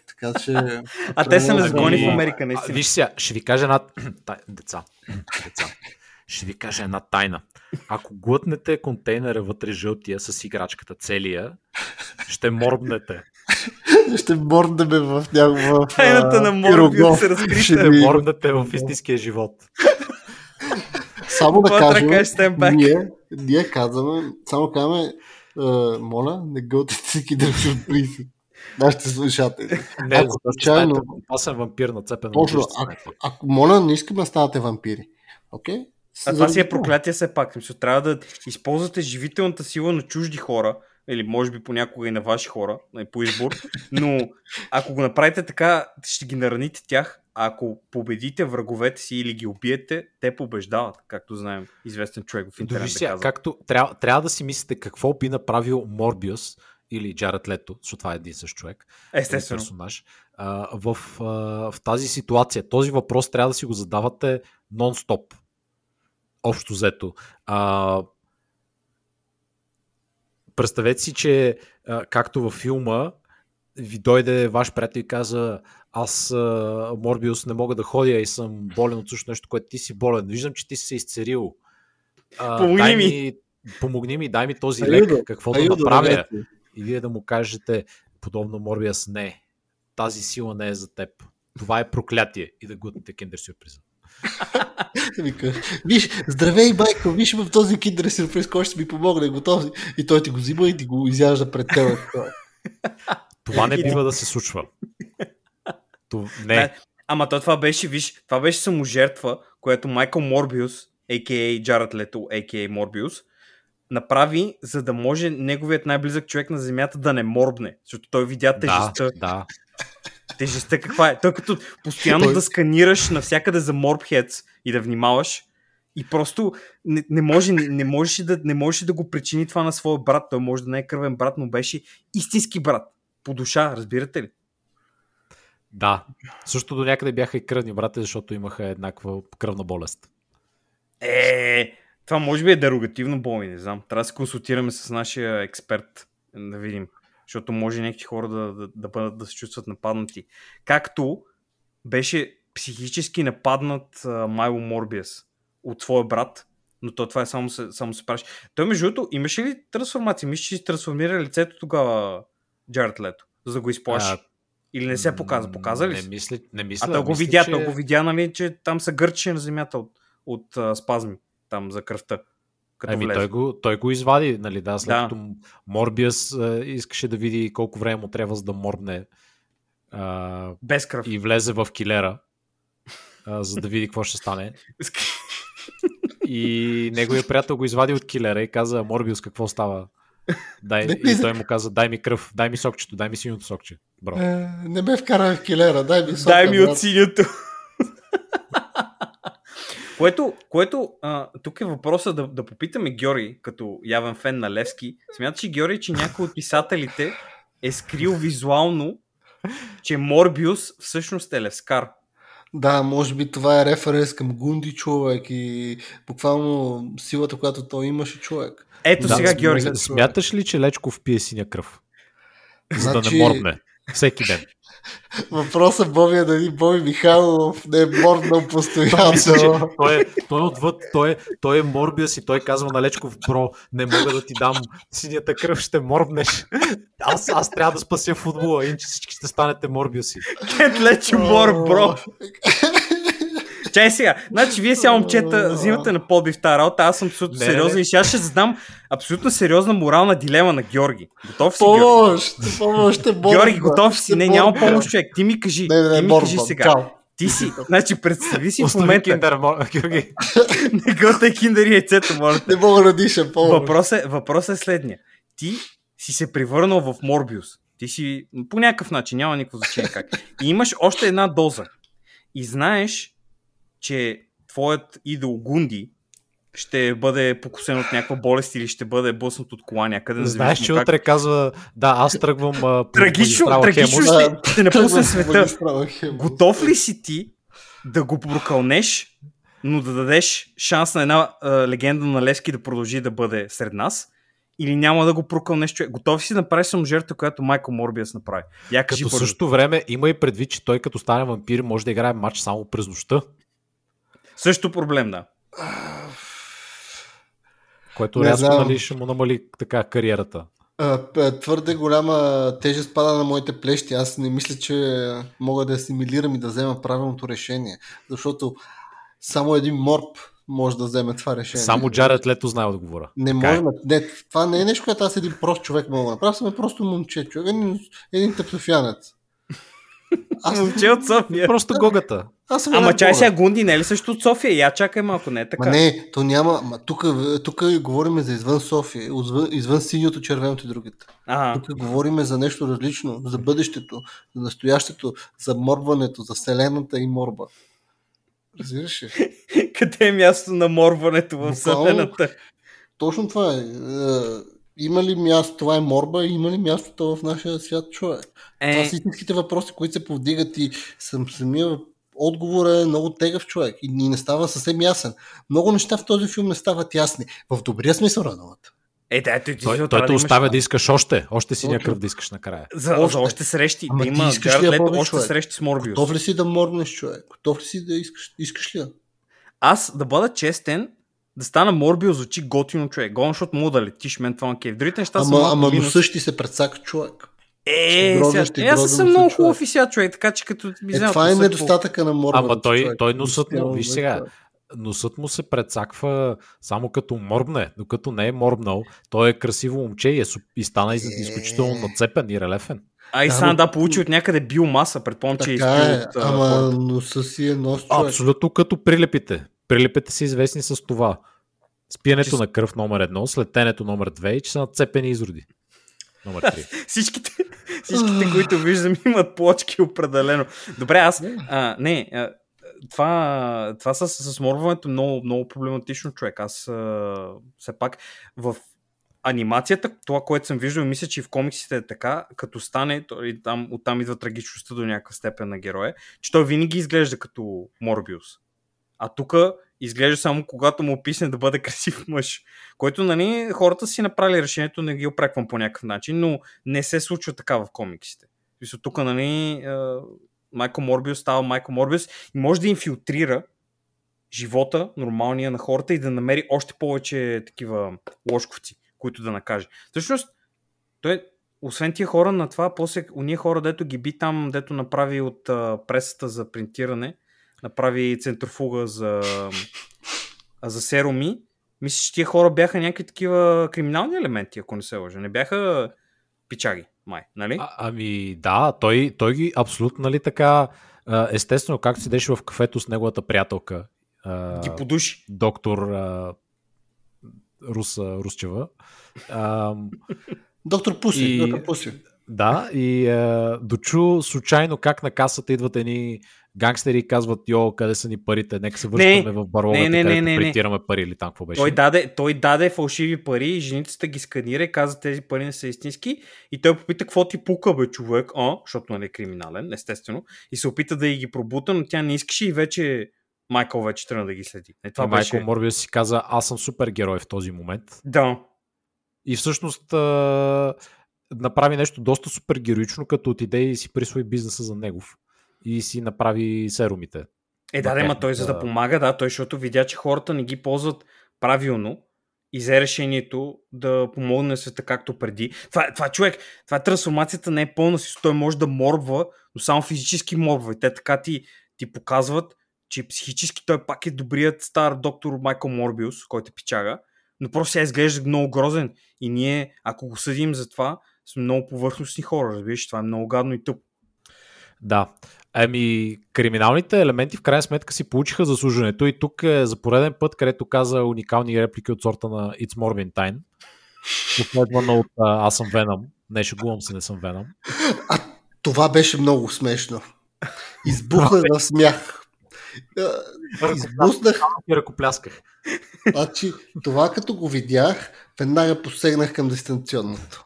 Така, че, а те са незакони да... в Америка, наистина. Виж сега, ще ви кажа една... Тай... Деца. Деца. Ще ви кажа една тайна. Ако глътнете контейнера вътре жълтия с играчката целия, ще морбнете. Ще морбнеме в някаква... Тайната на Морбиус се разкрита. Ще морбнете в истинския живот. Само да кажем, ние, ние казваме, само казваме, uh, моля, не гълтите Kinder Surprise. Нашите слушатели. Не, ако случайно... Аз съм вампир на цепен. Точно, ако моля, не искаме да станете вампири. Окей? Okay? А това си е проклятие все пак. Трябва да използвате живителната сила на чужди хора, или може би понякога и на ваши хора, по избор, но ако го направите така, ще ги нараните тях, а ако победите враговете си или ги убиете, те побеждават, както знаем, известен човек в интернет да казва. Както, трябва, трябва да си мислите какво би направил Морбиус или Джаред Лето, защото това е един същ човек, естествено, персонаж, а, в, а, в тази ситуация. Този въпрос трябва да си го задавате нон-стоп. Общо взето. А, представете си, че а, както във филма ви дойде ваш приятел и каза, аз а, Морбиус не мога да ходя и съм болен от също нещо, което ти си болен. Виждам, че ти си се изцерил. Помогни ми. помогни ми, дай ми този лек, какво да направя. И вие да му кажете, подобно Морбиус, не. Тази сила не е за теб. Това е проклятие. И да глътнете Kinder Surprise. Виж, здравей, Майкъл, виж в този Kinder Surprise, който ще ми помогне, готов. И той ти го взима и ти го изяжда пред теб. Това не бива да се случва. Това... Не. Ама то това беше, виж, това беше саможертва, което Майкъл Морбиус, а.к.а. Джаред Лето, а.к.а. Морбиус, направи, за да може неговият най-близък човек на земята да не морбне. Защото той видя тежестта. Да, да. Тежестта каква е? Той като постоянно той... да сканираш навсякъде за морбхедс и да внимаваш и просто не, не, може, не, не, можеше да, не можеше да го причини това на своя брат. Той може да не е кръвен брат, но беше истински брат. По душа, разбирате ли? Да. Също до някъде бяха и кръвни брати, защото имаха еднаква кръвна болест. Е, това може би е дерогативно, боми, не знам. Трябва да се консултираме с нашия експерт, да видим. Защото може някакви хора да, да, да, бъдат, да се чувстват нападнати. Както беше психически нападнат Майло Морбиус от своя брат, но то това е само, само се праща. Той, между другото, имаше ли трансформация? Мисля, че се трансформира лицето тогава Джаред Лето, за да го изплаши. А... Или не се показа? Показа ли се? Не мисля, не мисля. А той го мисля, видя, че... той го видя, нали, че там са гърчени на земята от, от а, спазми там за кръвта. Ами той го, той го извади, нали, да, след да. Като Морбиус а, искаше да види колко време му трябва, за да морбне а, без кръв и влезе в килера, а, за да види какво ще стане. И неговият приятел го извади от килера и каза: Морбиус, какво става? Дай, и той му каза: дай ми кръв, дай ми сокчето, дай ми синьото сокче. Бро. Е, не ме вкарай в килера, дай ми сокче. Дай ми брат. От синьото. Което, което а, тук е въпроса да, да попитаме Георги, като явен фен на Левски. Смяташе Георги, че някой от писателите е скрил визуално, че Морбиус всъщност е левскар. Да, може би това е референс към Гунди, човек, и буквално силата, която той имаше, човек. Ето да, сега, Георги. Смяташ ли, че Лечков пие синя кръв? За значи... да не морбне. Всеки ден. Въпросът, Боби, е дали Боби Михайлов не е морбнал постоянно. Той е, той е отвъд, той е, той е Морбиус и той казва на Лечков: бро, не мога да ти дам синята кръв, ще морбнеш. Аз, аз трябва да спася футбола, иначе всички ще станете Морбиуси. Can't let you morb, бро. Чай сега, значи вие сега, момчета, взимате на подбив тази работа, аз съм абсолютно сериозен и сега ще задам абсолютно сериозна морална дилема на Георги. Готов си, помощ, Георги? Помощ, ще борба. Георги, готов си? Не, няма помощ, човек. Ти ми кажи, не, не, ти ми борба. Кажи сега. Чао. Ти си, значи представи си в момента. Киндер, Георги. Не готай киндер и яйцето, може. Не мога да диша, помощ. Въпросът е, въпрос е следния. Ти си се превърнал в Морбиус. Ти си по някакъв начин, няма никакво значение как. И имаш още една доза. И знаеш, че твоят идол Гунди ще бъде покусен от някаква болест или ще бъде блъснат от кола някъде. Знаеш, че как... утре казва: да, аз тръгвам по магистрала Хемус. Ще, ще напусне света. Готов ли си ти да го прокълнеш, но да дадеш шанс на една а, легенда на Левски да продължи да бъде сред нас? Или няма да го прокълнеш, човек? Готов си да направиш саможертва, която Майкъл Морбиус направи? Я кажи, като в същото време има и предвид, че той като стане вампир може да играе матч само през нощта. Също проблем, да. Което не рязко, нали, ще му намали така кариерата. А, твърде голяма тежест пада на моите плещи. Аз не мисля, че мога да асимилирам и да взема правилното решение. Защото само един морб може да вземе това решение. Само Джаред Лето знае отговора. Не може. Не, това не е нещо, което аз един прост човек мога да направя. Аз съм просто момче, човек. Един, един тъпсофянец. Аз момче от София. Просто гогата. Аз Ама чай сега, Гунди не е ли също от София? Я чакай малко, не е така. Ма не, то няма. Тук говорим за извън София, извън, извън синьото, червеното и другите. Ага. Тук говорим за нещо различно, за бъдещето, за настоящето, за морбването, за вселената и морба. Разбираш ли? Къде е мястото на морбването в вселената? Точно това е. Има ли място, това е морба, и има ли мястото в нашия свят, човек? Е... Това са истинските въпроси, които се повдигат, и съм самия отговор е много тегъв, човек, и не става съвсем ясен. Много неща в този филм не стават ясни. В добрия смисъл на думата. Е, да, той, той, той, той да те оставя да искаш още. Още си някакъв да искаш накрая. За още, за още срещи. Ама да има Джаред Лето, човек. Още срещи с Морбиус. Готов ли си да морбнеш, човек? Готов ли си да искаш, искаш ли? Аз, да бъда честен, да стана Морбиус звучи готино, човек. Гон, защото мога да летиш, мен това на кейв. Другите неща са малко минус. Ама носъщ ти се предсака, човек. Е, дрогаш, сега, е, аз съм много хубав и сега, човек, така че като... Ми е, знам, това е недостатъка на Морбиус. Ама той, той носът му, виж сега, носът му се предсаква само като морбне, докато не е морбнал, той е красиво момче и, е, и стана изключително нацепен и релефен. А и сам да, но... да получи от някъде биомаса, предполагам, че е изпил от... Е, ама носа си е нос, човек. Абсолютно като прилепите. Прилепите са известни с това. С пиенето че... на кръв номер едно, след тенето номер две и че са нацепени изроди. Номер три. Всичките, всичките които виждам, имат плочки определено. Добре, аз... А, не, а, това, това с, с морването много, много проблематично, човек. Аз а, все пак в анимацията, това, което съм виждал, мисля, че и в комиксите е така, като стане, и там, оттам идва трагичността до някаква степен на героя, че той винаги изглежда като Морбиус. А тук изглежда само когато му описне да бъде красив мъж, който, нали, хората си направили решението, не ги опреквам по някакъв начин, но не се случва така в комиксите. Тоест, тук, нали, Майкъл Морбиус става Майкъл Морбиус и може да инфилтрира живота, нормалния на хората и да намери още повече такива лошковци, които да накаже. Всъщност, той, освен тия хора на това, после уния хора, дето ги би там, дето направи от а, пресата за принтиране, направи центрофуга за, за серуми, мисля, че тия хора бяха някакви такива криминални елементи, ако не се лъжа. Не бяха пичаги, май, нали? А, ами да, той, той ги абсолютно, нали, така, естествено, както седеше в кафето с неговата приятелка. Ги подуши. Доктор... Руса, Русчева. А, доктор Пуси. И, доктор Пуси. Да, и е, дочу случайно как на касата идват едни гангстери и казват: йо, къде са ни парите, нека се връщаме в барлогата, където притираме пари или там какво беше. Той даде, той даде фалшиви пари и женицата ги сканира и каза: тези пари не са истински. И той попита: какво ти пука, бе, човек? А, защото не е криминален, естествено. И се опита да й ги пробута, но тя не искаше и вече... Майкъл вече трябва да ги следи. Е, това Майкъл беше... Морбиус си каза: аз съм супергерой в този момент. Да. И всъщност а, направи нещо доста супергероично, като отиде и си присвои бизнеса за негов. И си направи серумите. Е, да, да, ма той за да помага, да, той, защото видя, че хората не ги ползват правилно и взе решението да помогне на света както преди. Това, това човек, това трансформацията не е пълна си, той може да морбва, но само физически морбва. И те така ти, ти показват, че психически той пак е добрият стар доктор Майкъл Морбиус, който пичага, но просто сега изглежда много грозен и ние, ако го съдим за това, сме много повърхностни хора, разбираш, това е много гадно и тъпо. Да, ами криминалните елементи в крайна сметка си получиха заслуженето и тук е за пореден път, където каза уникални реплики от сорта на It's Morbin Time, последвано от Аз съм Веном, не шегувам се, не съм Веном. А това беше много смешно. Избухна на смях. Избуснах и ръкоплясках. Значи, това като го видях, веднага посегнах към дистанционното.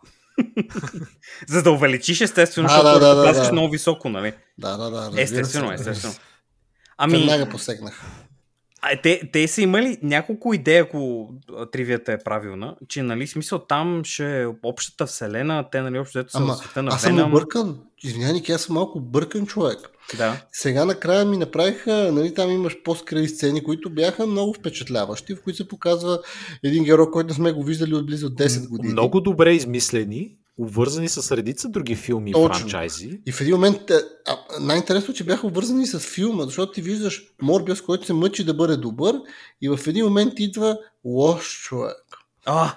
За да увеличиш, естествено, а, защото да, да, ръкопляскаш да, да. Много високо, нали? Да, да, да. Естествено, естествено. Ами... Веднага посегнах. А, те, те са имали няколко идеи, ако тривията е правилна, че, нали, смисъл там ще общата вселена, те, нали, общото са в света на Венам. Аз съм объркан. Извинявай, аз съм малко бъркан човек. Да. Сега накрая ми направиха, нали, там имаш по-скрели сцени, които бяха много впечатляващи, в които се показва един герой, който не сме го виждали от близо десет години. Много добре измислени, обвързани с редица други филми и франчайзи. И в един момент най-интересно, че бяха обвързани с филма, защото ти виждаш Морбиус, който се мъчи да бъде добър и в един момент идва лош човек. А!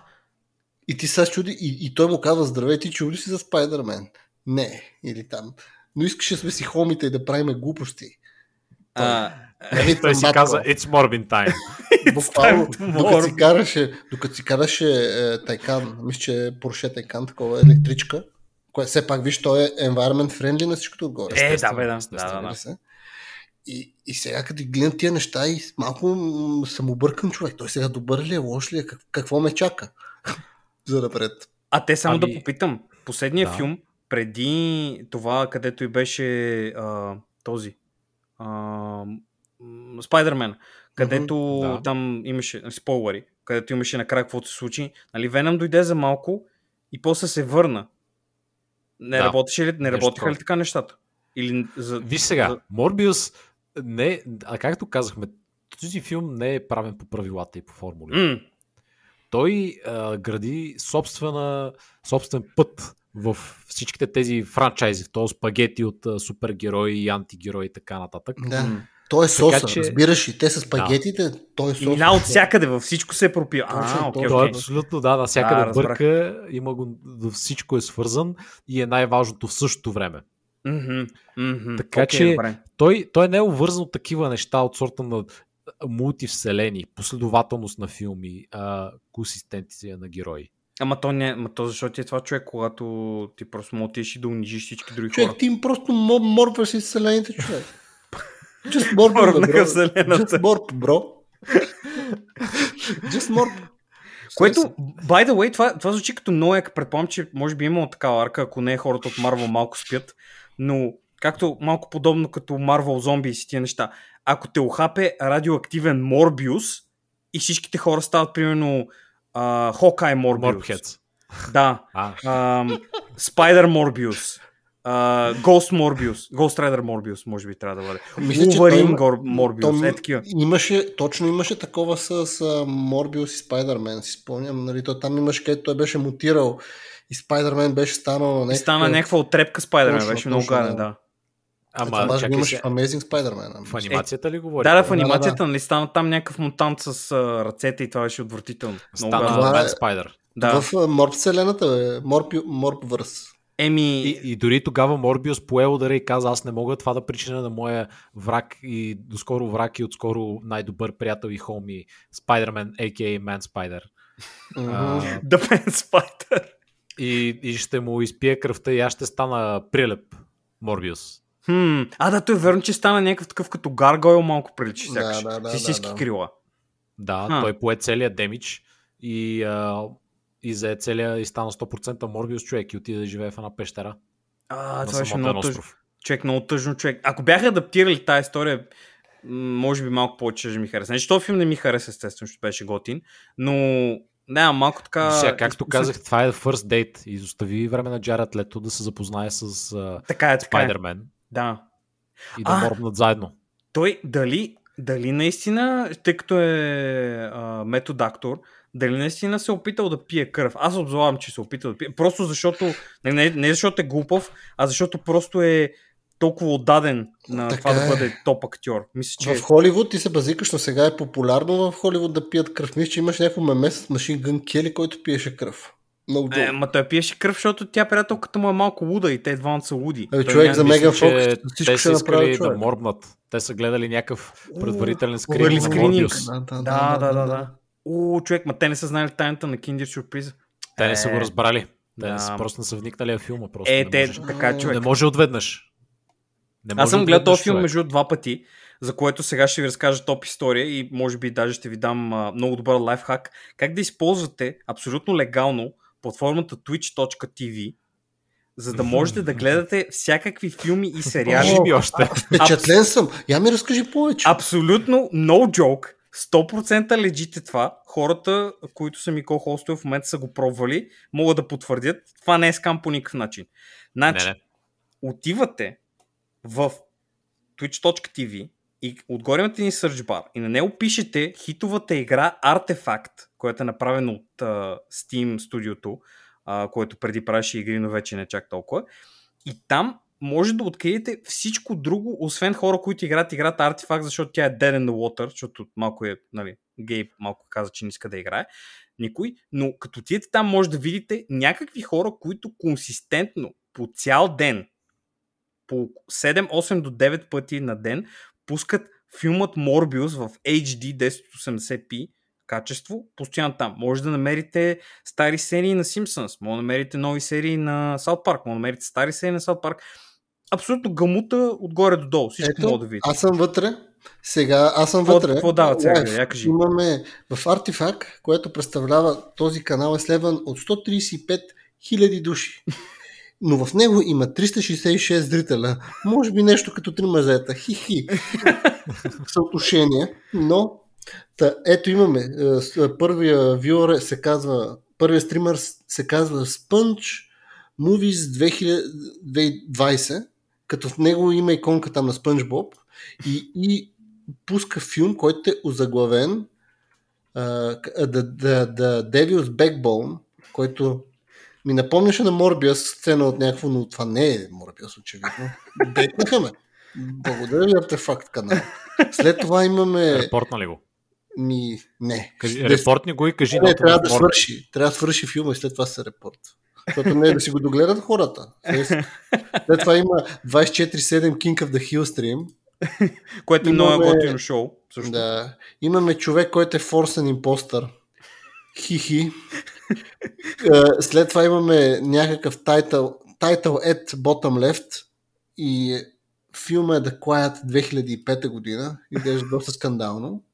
И ти сега чуди, и, и той му казва: здравей, ти чуди си за Spider-Man? Не, или там... Но искаше да сме си хомите и да правиме глупости. Той, а, е, той си каза It's Morbin Time. Буквално, докато си караше, докато си караше е, Тайкан, мисля, че Порше Тайкан, такова електричка, която все пак, виж, той е environment friendly на всичкото отгоре. Е, да, бе, да. да, да, да. И, и сега като гледам тия неща и малко съм объркан, човек. Той сега добър ли е, лош ли е, какво ме чака? За напред. А те само ами... да попитам, последния да. филм, преди това, където и беше а, този Спайдермен, където mm-hmm, да. там имаше спойлери, където имаше накрая какво се случи. Нали, Веном дойде за малко и после се върна. Не, да. работеше ли, не работеха ли така нещата? Или за... Виж сега, за... Морбиус не, а както казахме, този филм не е правен по правилата и по формули. Mm. Той а, гради собствена, собствен път в всичките тези франчайзи, в този спагети от а, супергерои и антигерои и така нататък. Да. Той е соса, така, че... разбираш, и те са спагетите, да. Той е соса. Мина от всякъде, във всичко се е пропил. А, окей, той е абсолютно, да, навсякъде а, бърка, има го, във всичко е свързан и е най-важното в същото време. Mm-hmm. Mm-hmm. Така okay, че той, той не е увързан от такива неща от сорта на мултивселени, последователност на филми, а, консистенция на герои. Ама то не, ама то защото е това, човек, когато ти просто мълтиш и да унижиш всички други човек, хора. Човек, ти им просто морваш из вселените, човек. Just morp, bro. Just morp, bro. Just morp. Което, by the way, това, това звучи като много як. Предполагам, че може би имало такава арка, ако не хората от Marvel малко спят, но както малко подобно като Marvel зомби и си тия неща. Ако те ухапе радиоактивен Морбиус и всичките хора стават, примерно, Hawkeye Морбиус. Да. Spider Морбиус. Uh, Ghost Morbius, Ghost Rider Morbius, може би трябва да бъде. Wolverine Morbius, има, е имаше, точно имаше такова с, с Morbius и Spider-Man, си спомням, нали, то там имаше, където той беше мутирал и Spider-Man беше станал някаква... Стана някаква отрепка Spider-Man, точно, беше много гаден, да. Ама, това чакай имаше се... Amazing Spider-Man. В анимацията е, ли говори? Да, да, в анимацията, да, да. Нали, стана там някакъв мутант с uh, ръцете и това беше отвратително. Стана Bad Spider. Да. В uh, Morb вселената, Morb-върс. Еми... И, и дори тогава Морбиус пое удара и каза, аз не мога това да причина на моя враг и доскоро враг и отскоро най-добър приятел и хоми Spider-Man, а ка а. Man Spider. Uh... The Man Spider. И, и ще му изпие кръвта и аз ще стана прилеп Морбиус. Хм. А да, той верно, че стана някакъв такъв като Гаргойл, малко приличи сякаш. Да, да, да, с истински да, да. крила. Да, Ха. той пое целият демидж и... Uh... и за целия и стана сто процента Морбиус, човек, и отиде да живее в една пещера. А, това беше много тъжно. Човек, много тъжно, човек. Ако бяха адаптирали тази история, може би малко повече ще ми хареса. Защото този филм не ми хареса, естествено, защото беше готин, но не, малко така... Сега, както казах, това е First Date. Изостави време на Джаред Лето да се запознае с uh, така е, така Spider-Man. Е. Да. И да а, морбнат заедно. Той дали, дали наистина, тъй като е uh, метод-актор, дали наистина се опитал да пие кръв? Аз обзавам, че се опитал да пие. Просто защото, не, не защото е глупав, а защото просто е толкова отдаден на така това е. Да бъде топ актьор. Мисля, че... В Холивуд ти се базикаш, но сега е популярно в Холивуд да пият кръв. Мисля, че имаш някакво меме с Машин Гън Кели, който пиеше кръв. Е, ма той пиеше кръв, защото тя приятелката му е малко луда и те едва са луди. Е, човек за Мега Фокс, всичко ще направи човек. Да морбнат. Те са гледали някакъв предварителен скрининг на Морбиус. Да, да, да. да, да, да. О, човек, ма те не са знали тайната на Kinder Surprise. Те не са го разбрали. Те да. не са, просто не са вникнали в филма. Просто е, не те, така, човек. Не може отведнъж. Не може. Аз съм гледал този филм между два пъти, за което сега ще ви разкажа топ история и може би даже ще ви дам а, много добър лайфхак. Как да използвате абсолютно легално платформата twitch точка ти ви, за да можете да гледате всякакви филми и сериали. О, още. Впечатлен съм. Я ми разкажи повече. Абсолютно no joke. сто процента легит е това. Хората, които са ми ко-хостове в момента са го пробвали, могат да потвърдят. Това не е скам по никакъв начин. Значи, не, не. Отивате в twitch точка ти ви и отгоре имате един search bar и на него пишете хитовата игра Артефакт, която е направена от uh, Steam студиото, uh, което преди правеше игри, но вече не чак толкова. И там може да откриете всичко друго, освен хора, които играят играта Артефакт, защото тя е Dead in the Water, защото малко е, нали, гей малко каза, че не иска да играе никой, но като отидете там може да видите някакви хора, които консистентно по цял ден, по седем осем до девет пъти на ден, пускат филмът Морбиус в ейч ди хиляда осемдесет пи качество, постоянно там. Може да намерите стари серии на Simpsons, може да намерите нови серии на South Park, може да намерите стари серии на South Park. Абсолютно гамута отгоре до долу. Всичко ето, мога да видите. Аз съм вътре. Сега аз съм Фо, вътре. Какво дават сега? Я кажи. Имаме в Артефакт, което представлява този канал, е следван от сто тридесет и пет хиляди души. Но в него има триста шестдесет и шест зрителя. Може би нещо като тримазета. Хи-хи. Съотношение. Но та, ето имаме. Първия вюър се казва, първия стример се казва Sponge Movies две хиляди и двадесета, като в него има иконка там на SpongeBob и, и пуска филм, който е озаглавен The Devil's Backbone, който ми напомняше на Морбиус сцена от някакво, но това не е Морбиус, очевидно. Бекнаха ме. Благодаря ви, Артефакт канал. След това имаме... Репортна ли го? Ми... Не. Кажи, репортни го и кажи... Не, трябва да, свърши, трябва да свърши филма и след това се репорт. Защото не е да си го догледат хората. След това има двайсет и четири седем King of the Hill Stream. Което е много готино шоу. Да. Имаме човек, който е форсен импостър. Хихи. След това имаме някакъв тайтъл at bottom left и филма е The Quiet две хиляди и пета година. Идеже доста скандално.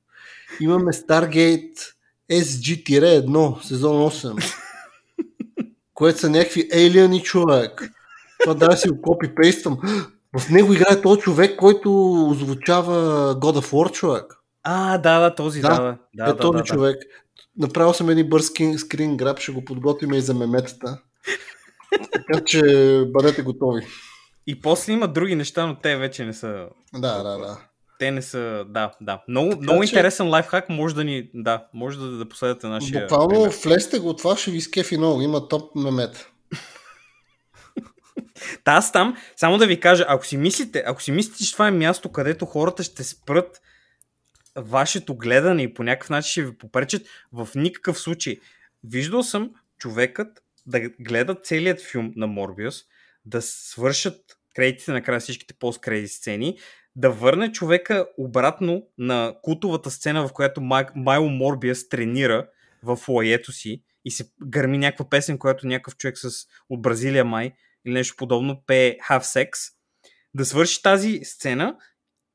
Имаме Stargate Ес Джи едно сезон осем, което са някакви ейлиани човек. Това да си го копипействам. В него играе този човек, който озвучава God of War човек. А, да, да, този, да. да, да е да, този да, човек. Да. Направил съм един бърз скрин граб, ще го подготвим и за меметата. Така че бъдете готови. И после има други неща, но те вече не са... Да, да, да. Те не са... Да, да. Много, така, много че... интересен лайфхак може да ни... Да, може да, да последвате нашия... Буквално влезте го, това ще ви скефи много. Има топ мемета. Та аз там, само да ви кажа, ако си мислите, ако си мислите, че това е място, където хората ще спрат вашето гледане и по някакъв начин ще ви попречат, в никакъв случай. Виждал съм човекът да гледа целият филм на Морбиус, да свършат кредитите накрая, всичките пост-кредит сцени, да върне човека обратно на култовата сцена, в която Майло Морбиус тренира в фоайето си и се гърми някаква песен, която някакъв човек с, от Бразилия май или нещо подобно, пее Have Sex, да свърши тази сцена,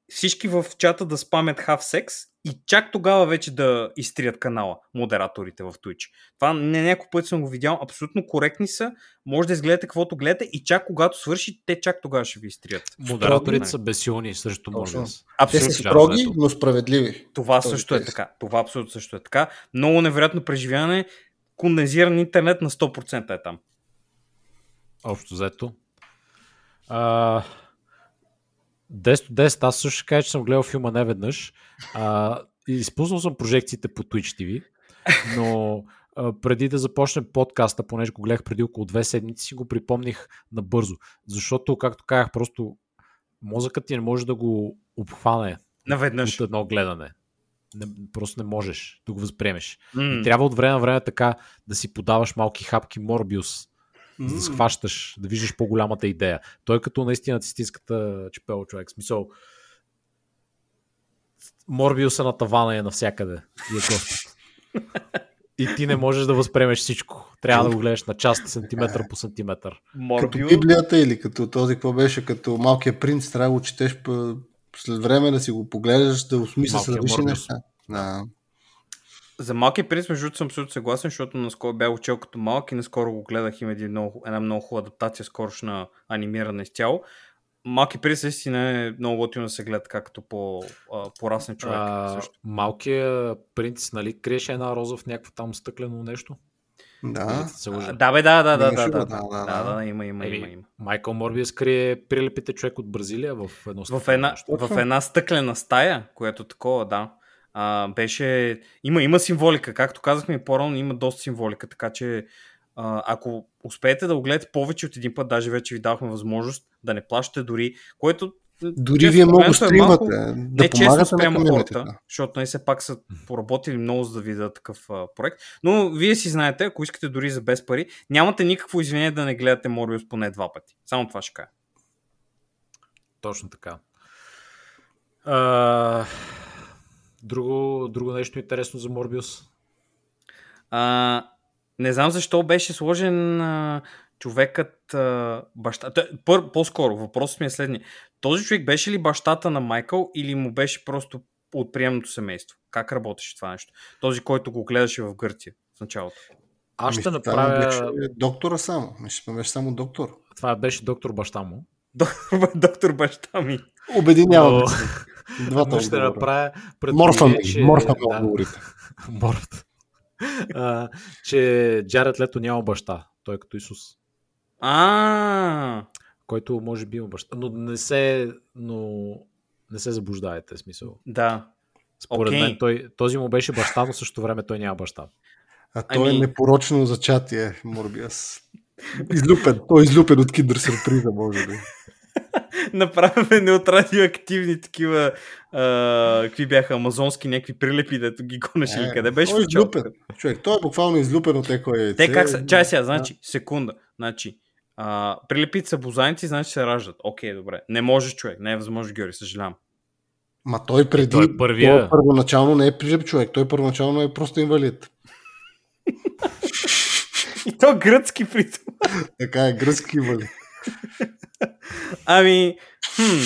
всички в чата да спамят Have Sex и чак тогава вече да изтрият канала, модераторите в Twitch. Това не няколко път съм го видял, абсолютно коректни са, може да изгледате каквото гледате и чак когато свърши, те чак тогава ще ви изтрият. Модераторите са бесилни срещу Морбиус. Те са строги, но справедливи. Това Той също е тези. така. Това абсолютно също е така. Много невероятно преживяване, кондензиран интернет на сто процента е там. Общо взето. десет от десет, аз също ще кажа, че съм гледал филма не веднъж. А, изпуснал съм прожекциите по Twitch ти ви, но а, преди да започнем подкаста, понеже го гледах преди около две седмици, си го припомних набързо. Защото, както казах, просто мозъкът ти не може да го обхване наведнъж от едно гледане. Не, просто не можеш да го възприемеш. Mm. И трябва от време на време така да си подаваш малки хапки Морбиус, за да схващаш, да виждаш по-голямата идея. Той като наистина цистинската чепела човек. Смисъл, Морбиуса на тавана е навсякъде. И, е и ти не можеш да възприемеш всичко. Трябва да го гледаш на част, сантиметър по сантиметър. Морбиус... Като Библията или като този, какво беше, като Малкия принц, трябва да го четеш по... след време да си го погледаш, да осмисля с различни неща. Да. За Малкия принц, между другото, съм абсолютно съгласен, защото наскоро бях учел като малък и наскоро го гледах, има един много, една много хубава адаптация, скорошна анимирана изцяло. Малкия принц наистина е много готино да се гледа така като по, по-расен човек. А, Малкия принц, нали, криеше една роза в някакво там стъклено нещо? Да. А, да, бе, да, да, да, да, да, да, да, да, да, има, има, има, има. Майкъл Морбиус крие прилепите човек от Бразилия в едно стъклено. В една, в една стъклена стая, която такова, да. А, беше... Има, има символика, както казахме по-рано, има доста символика, така че а, ако успеете да го гледате повече от един път, даже вече ви давахме възможност да не плащате дори, което дори вие много стримате, е да не често спрямо хората, защото не се пак са поработили много за да ви дадат такъв а, проект, но вие си знаете, ако искате дори за без пари, нямате никакво извинение да не гледате Морбиус поне два пъти, само това ще кажа. Точно така. Ааа Друго, друго нещо интересно за Морбиус? А, не знам защо беше сложен а, човекът а, баща. Пър, по-скоро, въпросът ми е следния. Този човек беше ли бащата на Майкъл или му беше просто от приемното семейство? Как работеше това нещо? Този, който го гледаше в Гърция в началото. Аз ще направя... Доктора само. Мисля, беше само доктор. Това беше доктор баща му. Доктор баща ми. Обединяваме се. Двата ще направя предположение. Морфа ме отговорите. Морфът. Че Джаред Лето няма баща. Той е като Исус. А. Който може би има баща. Но не се... Но не се заблуждавайте, смисъл. Да. Според okay. мен той, този му беше баща, но също време той няма баща. А той I mean... е непорочно зачатие, Морбиус. Излюпен. Той е излюпен от Kinder Surprise, може би. Направяме от радиоактивни такива, а, какви бяха, амазонски някакви прилепи, дето ги гонеше или къде беше. Той е излюпен. Човек, той е буквално излюпен от еко яйце. Те как са? Чай сега, значи, секунда. Значи, а, прилепите са бозаници, значи се раждат. Окей, добре. Не можеш, човек. Не е възможно, Георги, съжалявам. Ма той преди, той, е първия... той първоначално не е прилеп човек. Той първоначално е просто инвалид. И то гръцки при това. Така е, гръцки инвалид. Ами, хм,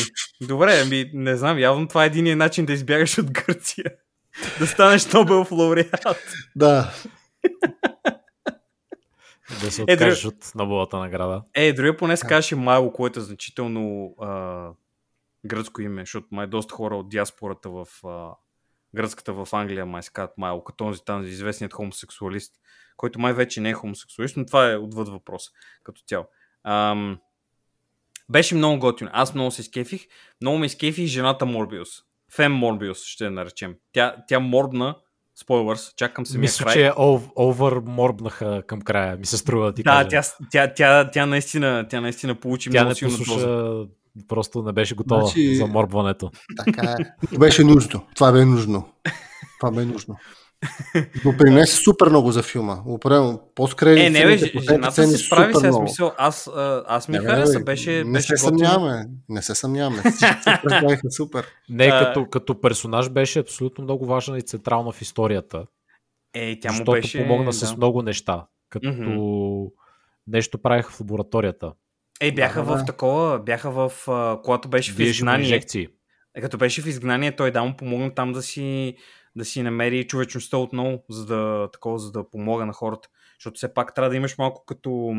добре, ами, не знам, явно това е единият начин да избягаш от Гърция. Да станеш Нобелов лауреат. Да. Да се откажеш е, от Нобеловата награда. Е, дори поне се каже Майло, което е значително а, гръцко име, защото май доста хора от диаспората в а, гръцката в Англия май се казват Майло, като този там известният хомосексуалист, който май вече не е хомосексуалист, но това е отвъд въпрос като цяло. Ам... Беше много готино. Аз много се скефих. Много ме скефих жената Морбиус. Фем Морбиус, ще я наречем. Тя, тя морбна. Спойлърс. Чакам се ми край. Мисля, че я овър морбнаха към края. Ми се струва да ти да, кажа. Тя, тя, тя, тя, наистина, тя наистина получи тя много силна доза. Просто не беше готова значи... за морбването. Така е. Беше нужно. Това бе нужно. Това бе нужно. Допринесе супер много за филма. Упрямо, по-скрени е, не бе, жената се справи сега смисъл. Аз, аз ми хареса, беше готино. Не се съмняваме, не се съмняваме. Супер. Не, като, като персонаж беше абсолютно много важна и централна в историята. Е, тя му защото беше... помогна да. С много неща. Като mm-hmm. нещо правиха в лабораторията. Е, бяха да, в да. Такова, бяха в когато беше в изгнание. Като беше в изгнание, той да му помогна там да си да си намери човечността отново, за да, такова, за да помога на хората. Защото все пак трябва да имаш малко като,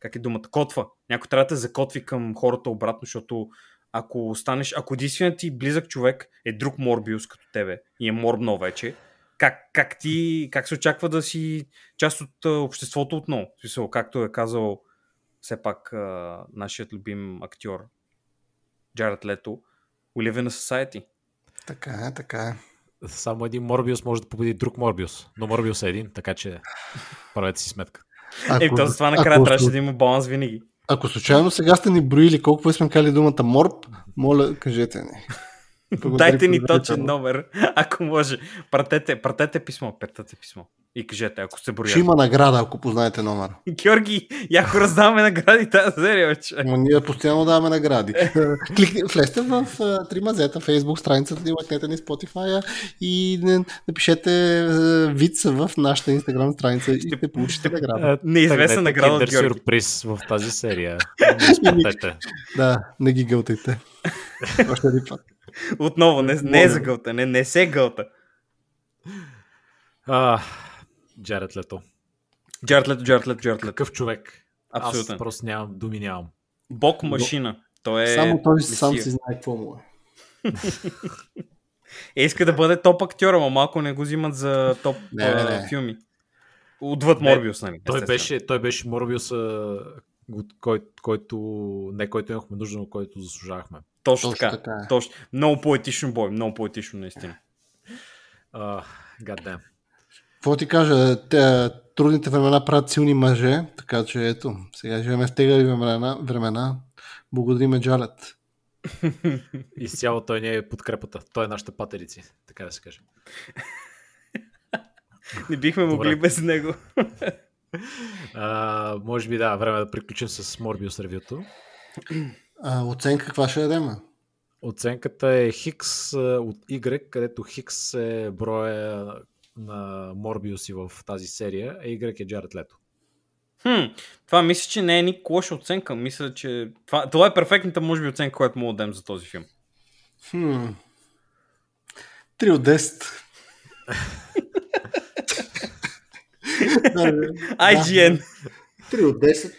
как е думата, котва. Някой трябва да закотви към хората обратно, защото ако станеш, ако единственият ти близък човек е друг Морбиус като тебе и е морбно вече, как, как ти, как се очаква да си част от обществото отново? Смисъл, както е казал все пак а, нашият любим актьор Джаред Лето, We live in a society. Така е, така е. Само един Морбиус може да победи друг Морбиус, но Морбиус е един, така че правете си сметка. Ако, е, то това накрая трябваше да има баланс винаги. Ако случайно сега сте ни броили колко сме кали думата Морб, моля, кажете ни. Дайте ни точен номер, ако може. Пратете, пратете писмо, пратете писмо и кажете, ако се броят. Ще има награда, ако познаете номера. Георги, яко раздаваме награди тази серия вече. Но ние постоянно даваме награди. Влезте в Тримазета, Facebook страницата, лайкнете ни Spotify и напишете вица в нашата Instagram страница и ще получите награда. Неизвестна награда от Георги. Kinder Surprise в тази серия. Да, не ги гълтайте. Още един път. Отново, не, не е за гълта, не, не се гълта. А, Джаред Лето. Джаред Лето, Джаред Лето, Джаред Лето. Какъв човек? Абсолютно. Аз просто нямам, думи нямам. Бог машина. Той е... Само той месия. Сам си знае какво му е. Е, иска да бъде топ актьор, ама малко не го взимат за топ не, а, не, не. Филми. Отвъд Морбиус, нали? Той беше, той беше Морбиус, кой, който, не който имахме нужда, но който заслужавахме. Точно, точно така. така. Точно. Много поетично бой, много поетично наистина. Uh, God damn. Какво ти кажа, те, трудните времена правят силни мъже, така че ето, сега живеме в тегави времена, времена. Благодариме Джаред. Изцяло той не е подкрепата, той е нашите патерици, така да се каже. Не бихме могли добре. Без него. uh, може би да, време да приключим с Морбиус ревюто. А, оценка каква ще дадем? Оценката е Хикс от Y, където Хикс е броя на Морбиуси в тази серия, а Y е Джаред Лето. Хм, това мисля, че не е никаква лоша оценка. Мисля, че това, това е перфектната, може би, оценка, която мога да дадем за този филм. Хм. три от десет. ай джи ен. три от десет.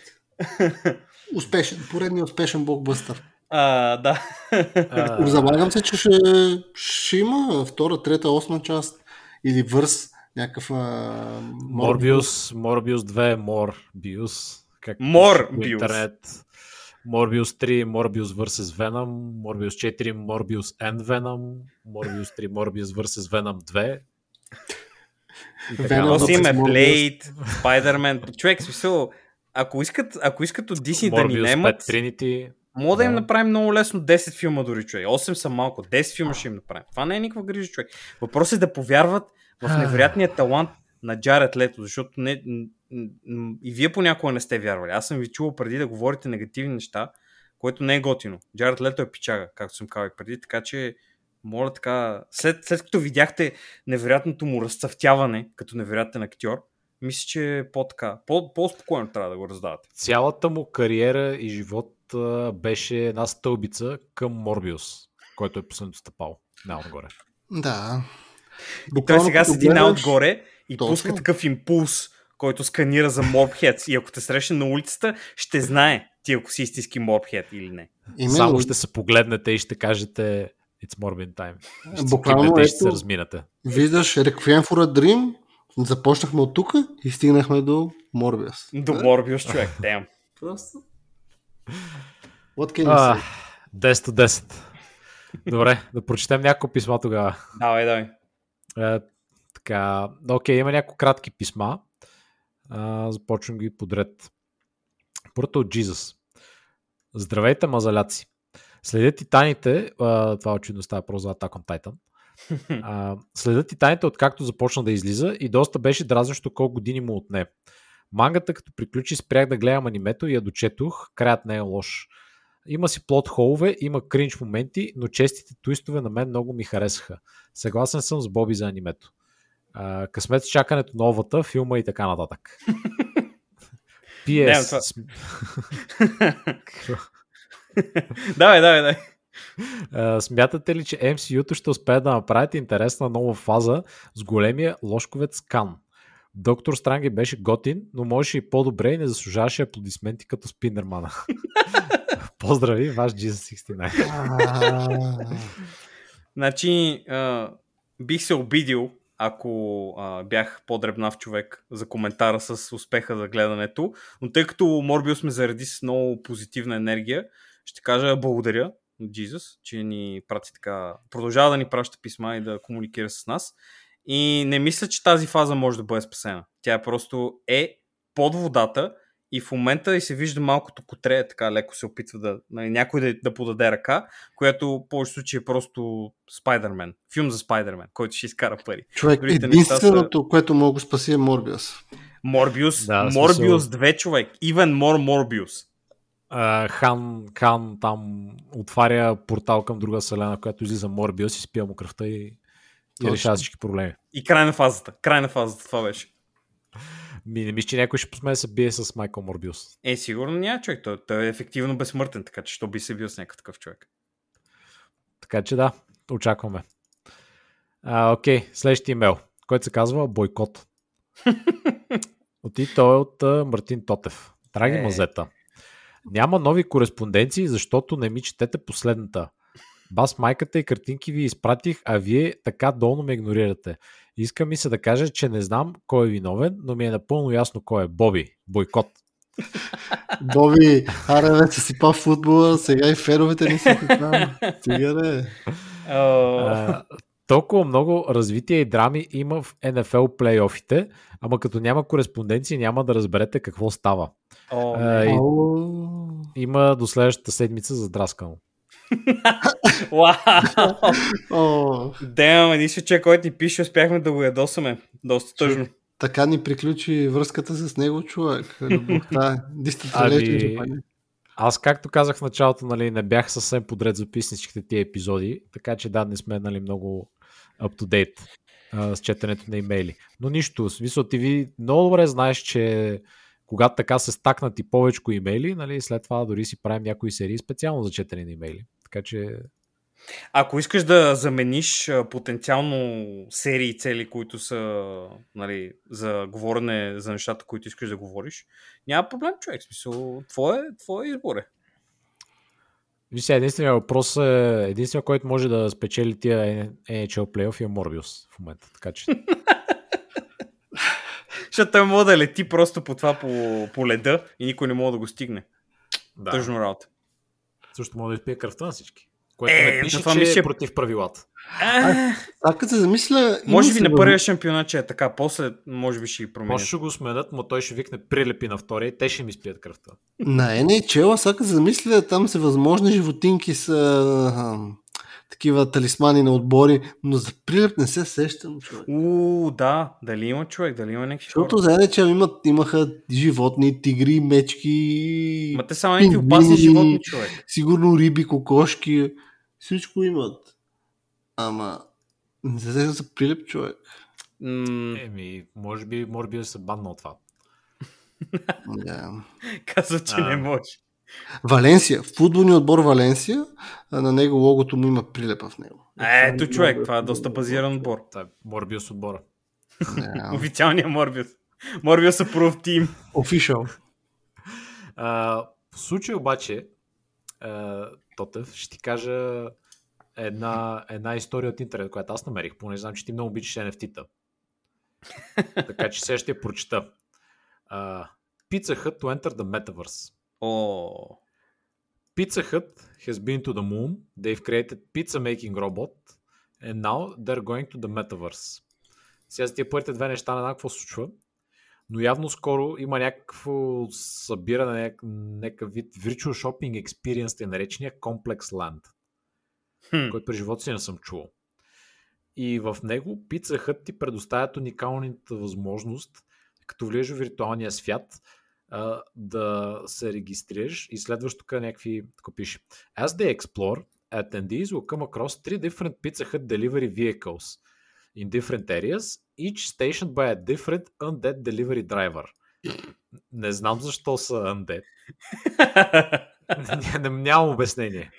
Успешен, поредният успешен блокбъстър. А, да. Залагам се, че ще, ще има втора, трета, осма част или върс, някакъв Морбиус, Морбиус две, Морбиус. Морбиус. Морбиус. Морбиус три, Морбиус versus Venom, Морбиус четири, Морбиус and Venom, Морбиус три, Морбиус versus Venom две. Venom има Blade, Spider-Man. Човек, смисъл, ако искат, ако искат от Дисни да ни немат, мога да им направим много лесно десет филма дори, човек. осем са малко, десет филма ще им направим. Това не е никаква грижа, човек. Въпросът е да повярват в невероятния талант на Джаред Лето, защото не, и вие понякога не сте вярвали. Аз съм ви чувал преди да говорите негативни неща, което не е готино. Джаред Лето е пичага, както съм казал и преди, така че моля така... След, след като видяхте невероятното му разцъфтяване като невероятен актьор, мисля, че по-така, по-спокойно трябва да го раздавате. Цялата му кариера и живот беше една стълбица към Морбиус, който е последното стъпало. Най-отгоре. Да. И той сега седи най-отгоре и точно пуска такъв импулс, който сканира за морбхед. И ако те срещне на улицата, ще знае ти ако си истински морбхед или не. Именно. Само ще се погледнете и ще кажете It's Morbin Time. Ще буквално ето, ще се разминате. Виждаш Requiem for a Dream, започнахме от тук и стигнахме до Морбиус. До Морбиус, човек. Damn. Просто... What can you say? десет от десет. Добре, да прочетем няколко писма тогава. Давай, давай. Е, така, окей, има няколко кратки писма. Е, започвам ги подред. Първото от Jesus. Здравейте, мазаляци. Следят Титаните, е, това очевидно става просто за Attack on Titan. Е, следят Титаните откакто започна да излиза и доста беше дразнещо колко години му отне. Мангата като приключи спрях да гледам анимето и я дочетох, краят не е лош. Има си плот холове, има кринч моменти, но честите туистове на мен много ми харесаха. Съгласен съм с Боби за анимето. А, късмет с чакането на новата, филма и така нататък. пи ес Давай, давай, давай. Uh, смятате ли, че ем си ю-то ще успее да направите интересна нова фаза с големия лошковец Кан? Доктор Странги беше готин, но можеше и по-добре и не заслужаваше аплодисменти като Спиндермана. Поздрави, ваш джизъс шейсти найн. Значи, бих се обидил, ако бях по-дребнав човек за коментара с успеха за гледането, но тъй като Морбиус ме зареди с много позитивна енергия, ще кажа благодаря на Джизъс, че ни прати така, продължава да ни праща писма и да комуникира с нас. И не мисля, че тази фаза може да бъде спасена. Тя просто е под водата и в момента и се вижда малкото котре, така леко се опитва да, някой да, да подаде ръка, която в повечето случаи е просто Спайдермен. Филм за Спайдермен, който ще изкара пари. Човек, другите единственото, са... което мога да спаси е Морбиус. Морбиус, да, Морбиус две, човек. Even more Morbius. Uh, Хан, Хан там отваря портал към друга вселена, която излиза Морбиус и спия му кръвта и и решава всички проблеми. И край на фазата. Край на фазата, това беше. Ми, не мисля, че някой ще посмее да се бие с Майкъл Морбиус. Е, сигурно няма човек. Той, той е ефективно безсмъртен, така че ще би се бил с някакъв такъв човек. Така че да, очакваме. А, окей, следващия имейл, който се казва Бойкот. Оти той е от uh, Мартин Тотев. Драги е... мазета. Няма нови кореспонденции, защото не ми четете последната. Бас майката и картинки ви изпратих, а вие така долно ме игнорирате. Иска ми се да кажа, че не знам кой е виновен, но ми е напълно ясно кой е. Боби. Бойкот. Боби, аре вече си па футбола, сега и феновете не са така. Сега не. А, толкова много развитие и драми има в ен еф ел плейофите, ама като няма кореспонденции, няма да разберете какво става. О, а, и... Има до следващата седмица за драскано. Вау! Дем, единствено човек, който ни пише, успяхме да го ядосаме. Доста тъжно. Така ни приключи връзката с него, човек. Аз, както казах в началото, не бях съвсем подред записничките тия епизоди, така че да, не сме много up-to-date с четенето на имейли. Но нищо, смисъл ти ви много добре знаеш, че когато така се стакнат и повечко имейли, нали, след това дори си правим някои серии специално за четене на имейли. Така че... Ако искаш да замениш потенциално серии и цели, които са, нали, за говорене за нещата, които искаш да говориш, няма проблем, човек. Смисъл, твое, твое изборе. Единственият въпрос е, единственият, който може да спечели тия ен ейч ел плейоф е Морбиус в момента. Така че... Защото той мога да лети просто по това по, по леда и никой не мога да го стигне. Да. Тъжно работа. също може да изпие кръвта на всички. Което е, ме пише, това че мисля... е против правилата. А като се замисля... Може би на първия шампионат, че е така, после може би ще ги променят. Може ще го сменят, но той ще викне прилепи на втория и те ще ми изпият кръвта. Не, не, чела, сега като се замисля, там са възможни животинки са... такива талисмани на отбори, но за прилеп не се сещам, човек. Уу, да, дали има човек, дали има някакви хора. Защото заедно, че имат, имаха животни, тигри, мечки... Ма те са някакви опасни животни, човек. Сигурно риби, кокошки, всичко имат. Ама не се сещам за прилеп, човек. М- Еми, може би, може би да се банна от това. Yeah. Казва, че а. не може. Валенсия, футболния отбор Валенсия, на него логото му има прилепа в него. А, ето човек, това е доста базиран отбор. Това е Морбиус отбора. Yeah. Официалният Морбиус. Морбиус апрув тим. Офишъл. В случай обаче, uh, Тотев, ще ти кажа една, една история от интернет, която аз намерих, понеже знам, че ти много обичаш Ен Еф Ти-та. Така че сега ще я прочита. Uh, Pizza Hut to enter the Metaverse. Oh. Pizza Hut has been to the moon. They've created pizza making robot and now they're going to the metaverse. Сега за тия първите две неща не знам какво се случва, но явно скоро има някакво събиране, някакъв вид virtual shopping experience, те наречения Complex Land, hmm. който при живота си не съм чувал. И в него Pizza Hut ти предоставят уникалната възможност, като влезеш в виртуалния свят, да се регистрираш и следващо тук някакви купиш. As they explore, attendees will come across three different Pizza Hut delivery vehicles in different areas, each stationed by a different undead delivery driver. Не знам защо са undead. Нямам обяснение.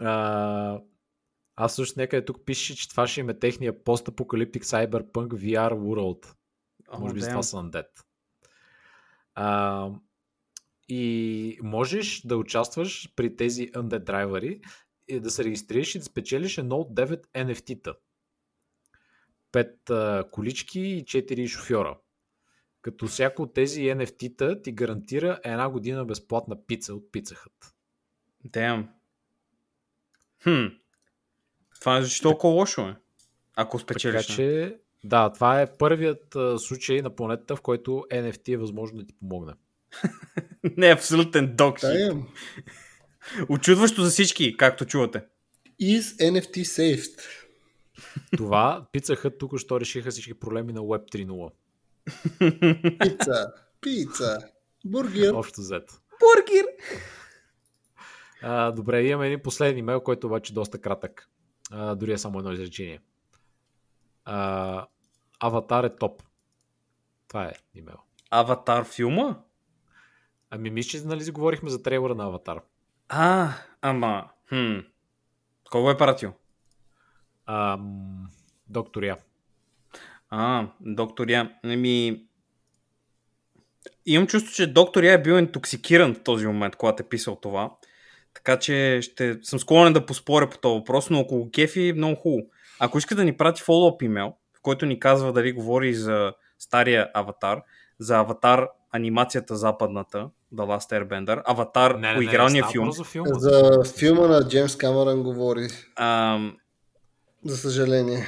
А... Аз също някъде тук пише, че това ще им е техния post-apocalyptic cyberpunk ви ар world. Oh, може би с това са undead. А, и можеш да участваш при тези undead драйвери и да се регистрираш и да спечелиш едно от девет Ен Еф Ти-та. Пет а, колички и четири шофьора. Като всяко от тези Ен Еф Ти-та ти гарантира една година безплатна пица от Pizza Hut. Damn. Хм. Това е защо толкова лошо е? Ако спечелиш. Така че... Да, това е първият а, случай на планетата, в който Ен Еф Ти е възможно да ти помогне. Не, абсолютен док. Очудващо за всички, както чувате. Is Ен Еф Ти saved? Това Pizza Hut тук що решиха всички проблеми на Уеб три точка нула. Пица, пица, бургер. Общо взето. Бургер! А, добре, имаме един последен имейл, който обаче е доста кратък. А, дори е само едно изречение. А, Аватар е топ. Това е имейл. Аватар филма? Ами мисля, нали си говорихме за трейлера на Аватар. А, ама. Хм. Кой го е пратил? Ам, доктор Я. А, доктор Я. Ами... Имам чувство, че доктор Я е бил интоксикиран в този момент, когато е писал това. Така че ще съм склонен да поспоря по този въпрос, но около кефи е много хубаво. Ако иска да ни прати follow-up имейл, в който ни казва дали говори за стария Аватар, за Аватар анимацията западната, The Last Airbender, Аватар не, не, по игралния не, не, филм. За филма. за филма на Джеймс Камерън говори. А, за съжаление.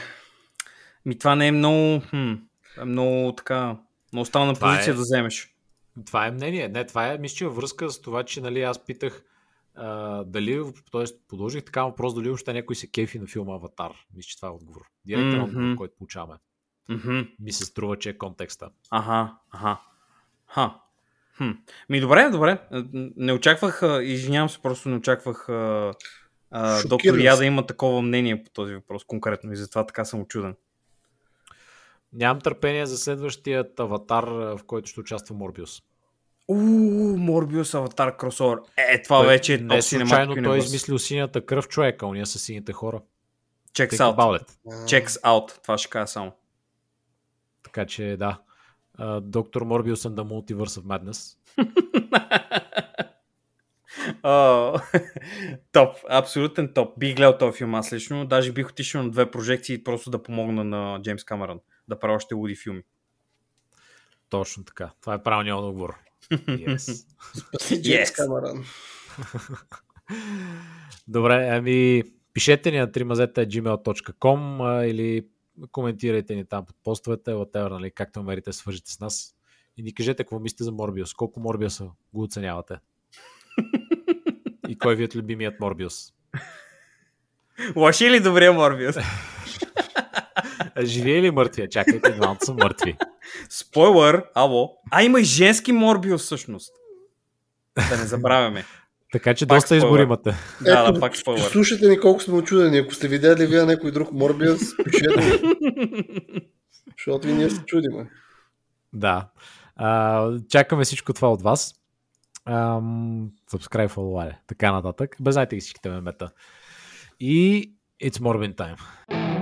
Ми това не е много, хм, е много така, много стална позиция е, да вземеш. Това е мнение. Не, това е мисля връзка с това, че нали, аз питах Uh, дали, т.е. подложих така въпрос, дали въобще някой се кефи на филма Аватар. Мисля, че това е отговор. Директен отговор, mm-hmm. който получаваме. Mm-hmm. Ми се струва, че е контекста. Ага, ага. Ха. Хм. Ми добре, добре. Не очаквах, извинявам се, просто не очаквах uh, uh, доктор Я да има такова мнение по този въпрос конкретно и затова така съм учуден. Нямам търпение за следващият Аватар, в който ще участва Морбиус. Уу, Морбиус, Аватар, кросовър. Е, това той, вече е топ синематик. Случайно той е измислил синята кръв човека, уния са сините хора. Checks out. Yeah. Checks out. Това ще кажа само. Така че, да. Доктор Морбиус and the Multiverse of Madness. oh, топ. Абсолютен топ. Бих гледал този филм аз лично. Даже бих отишъл на две прожекции просто да помогна на Джеймс Камерън да прави още луди филми. Точно така. Това е правилният отговор. Yes. Спаси Джеймс Камерън. Добре, ами пишете ни на тримазета ет джимейл точка ком или коментирайте ни там под постовете, whatever, нали, както намерите, свържете с нас и ни кажете какво мислите за Морбиус, колко Морбиуса го оценявате и кой ви е любимият Морбиус. Лоши ли добрия Морбиус? Живее ли мъртвия? Чакайте, двамата са мъртви. Спойлър, ало. А има и женски Морбиус всъщност. Да не забравяме. Така че пак доста изборимата. Да, да, пак спойлър. Слушайте ни колко сме очудени. Ако сте видели вие някой друг Морбиус, пишете. Защото ви ние се чудиме. Да. А, чакаме всичко това от вас. Ам, subscribe, follow, така нататък. Безайте ги всичките мемета. И it's Morbin time.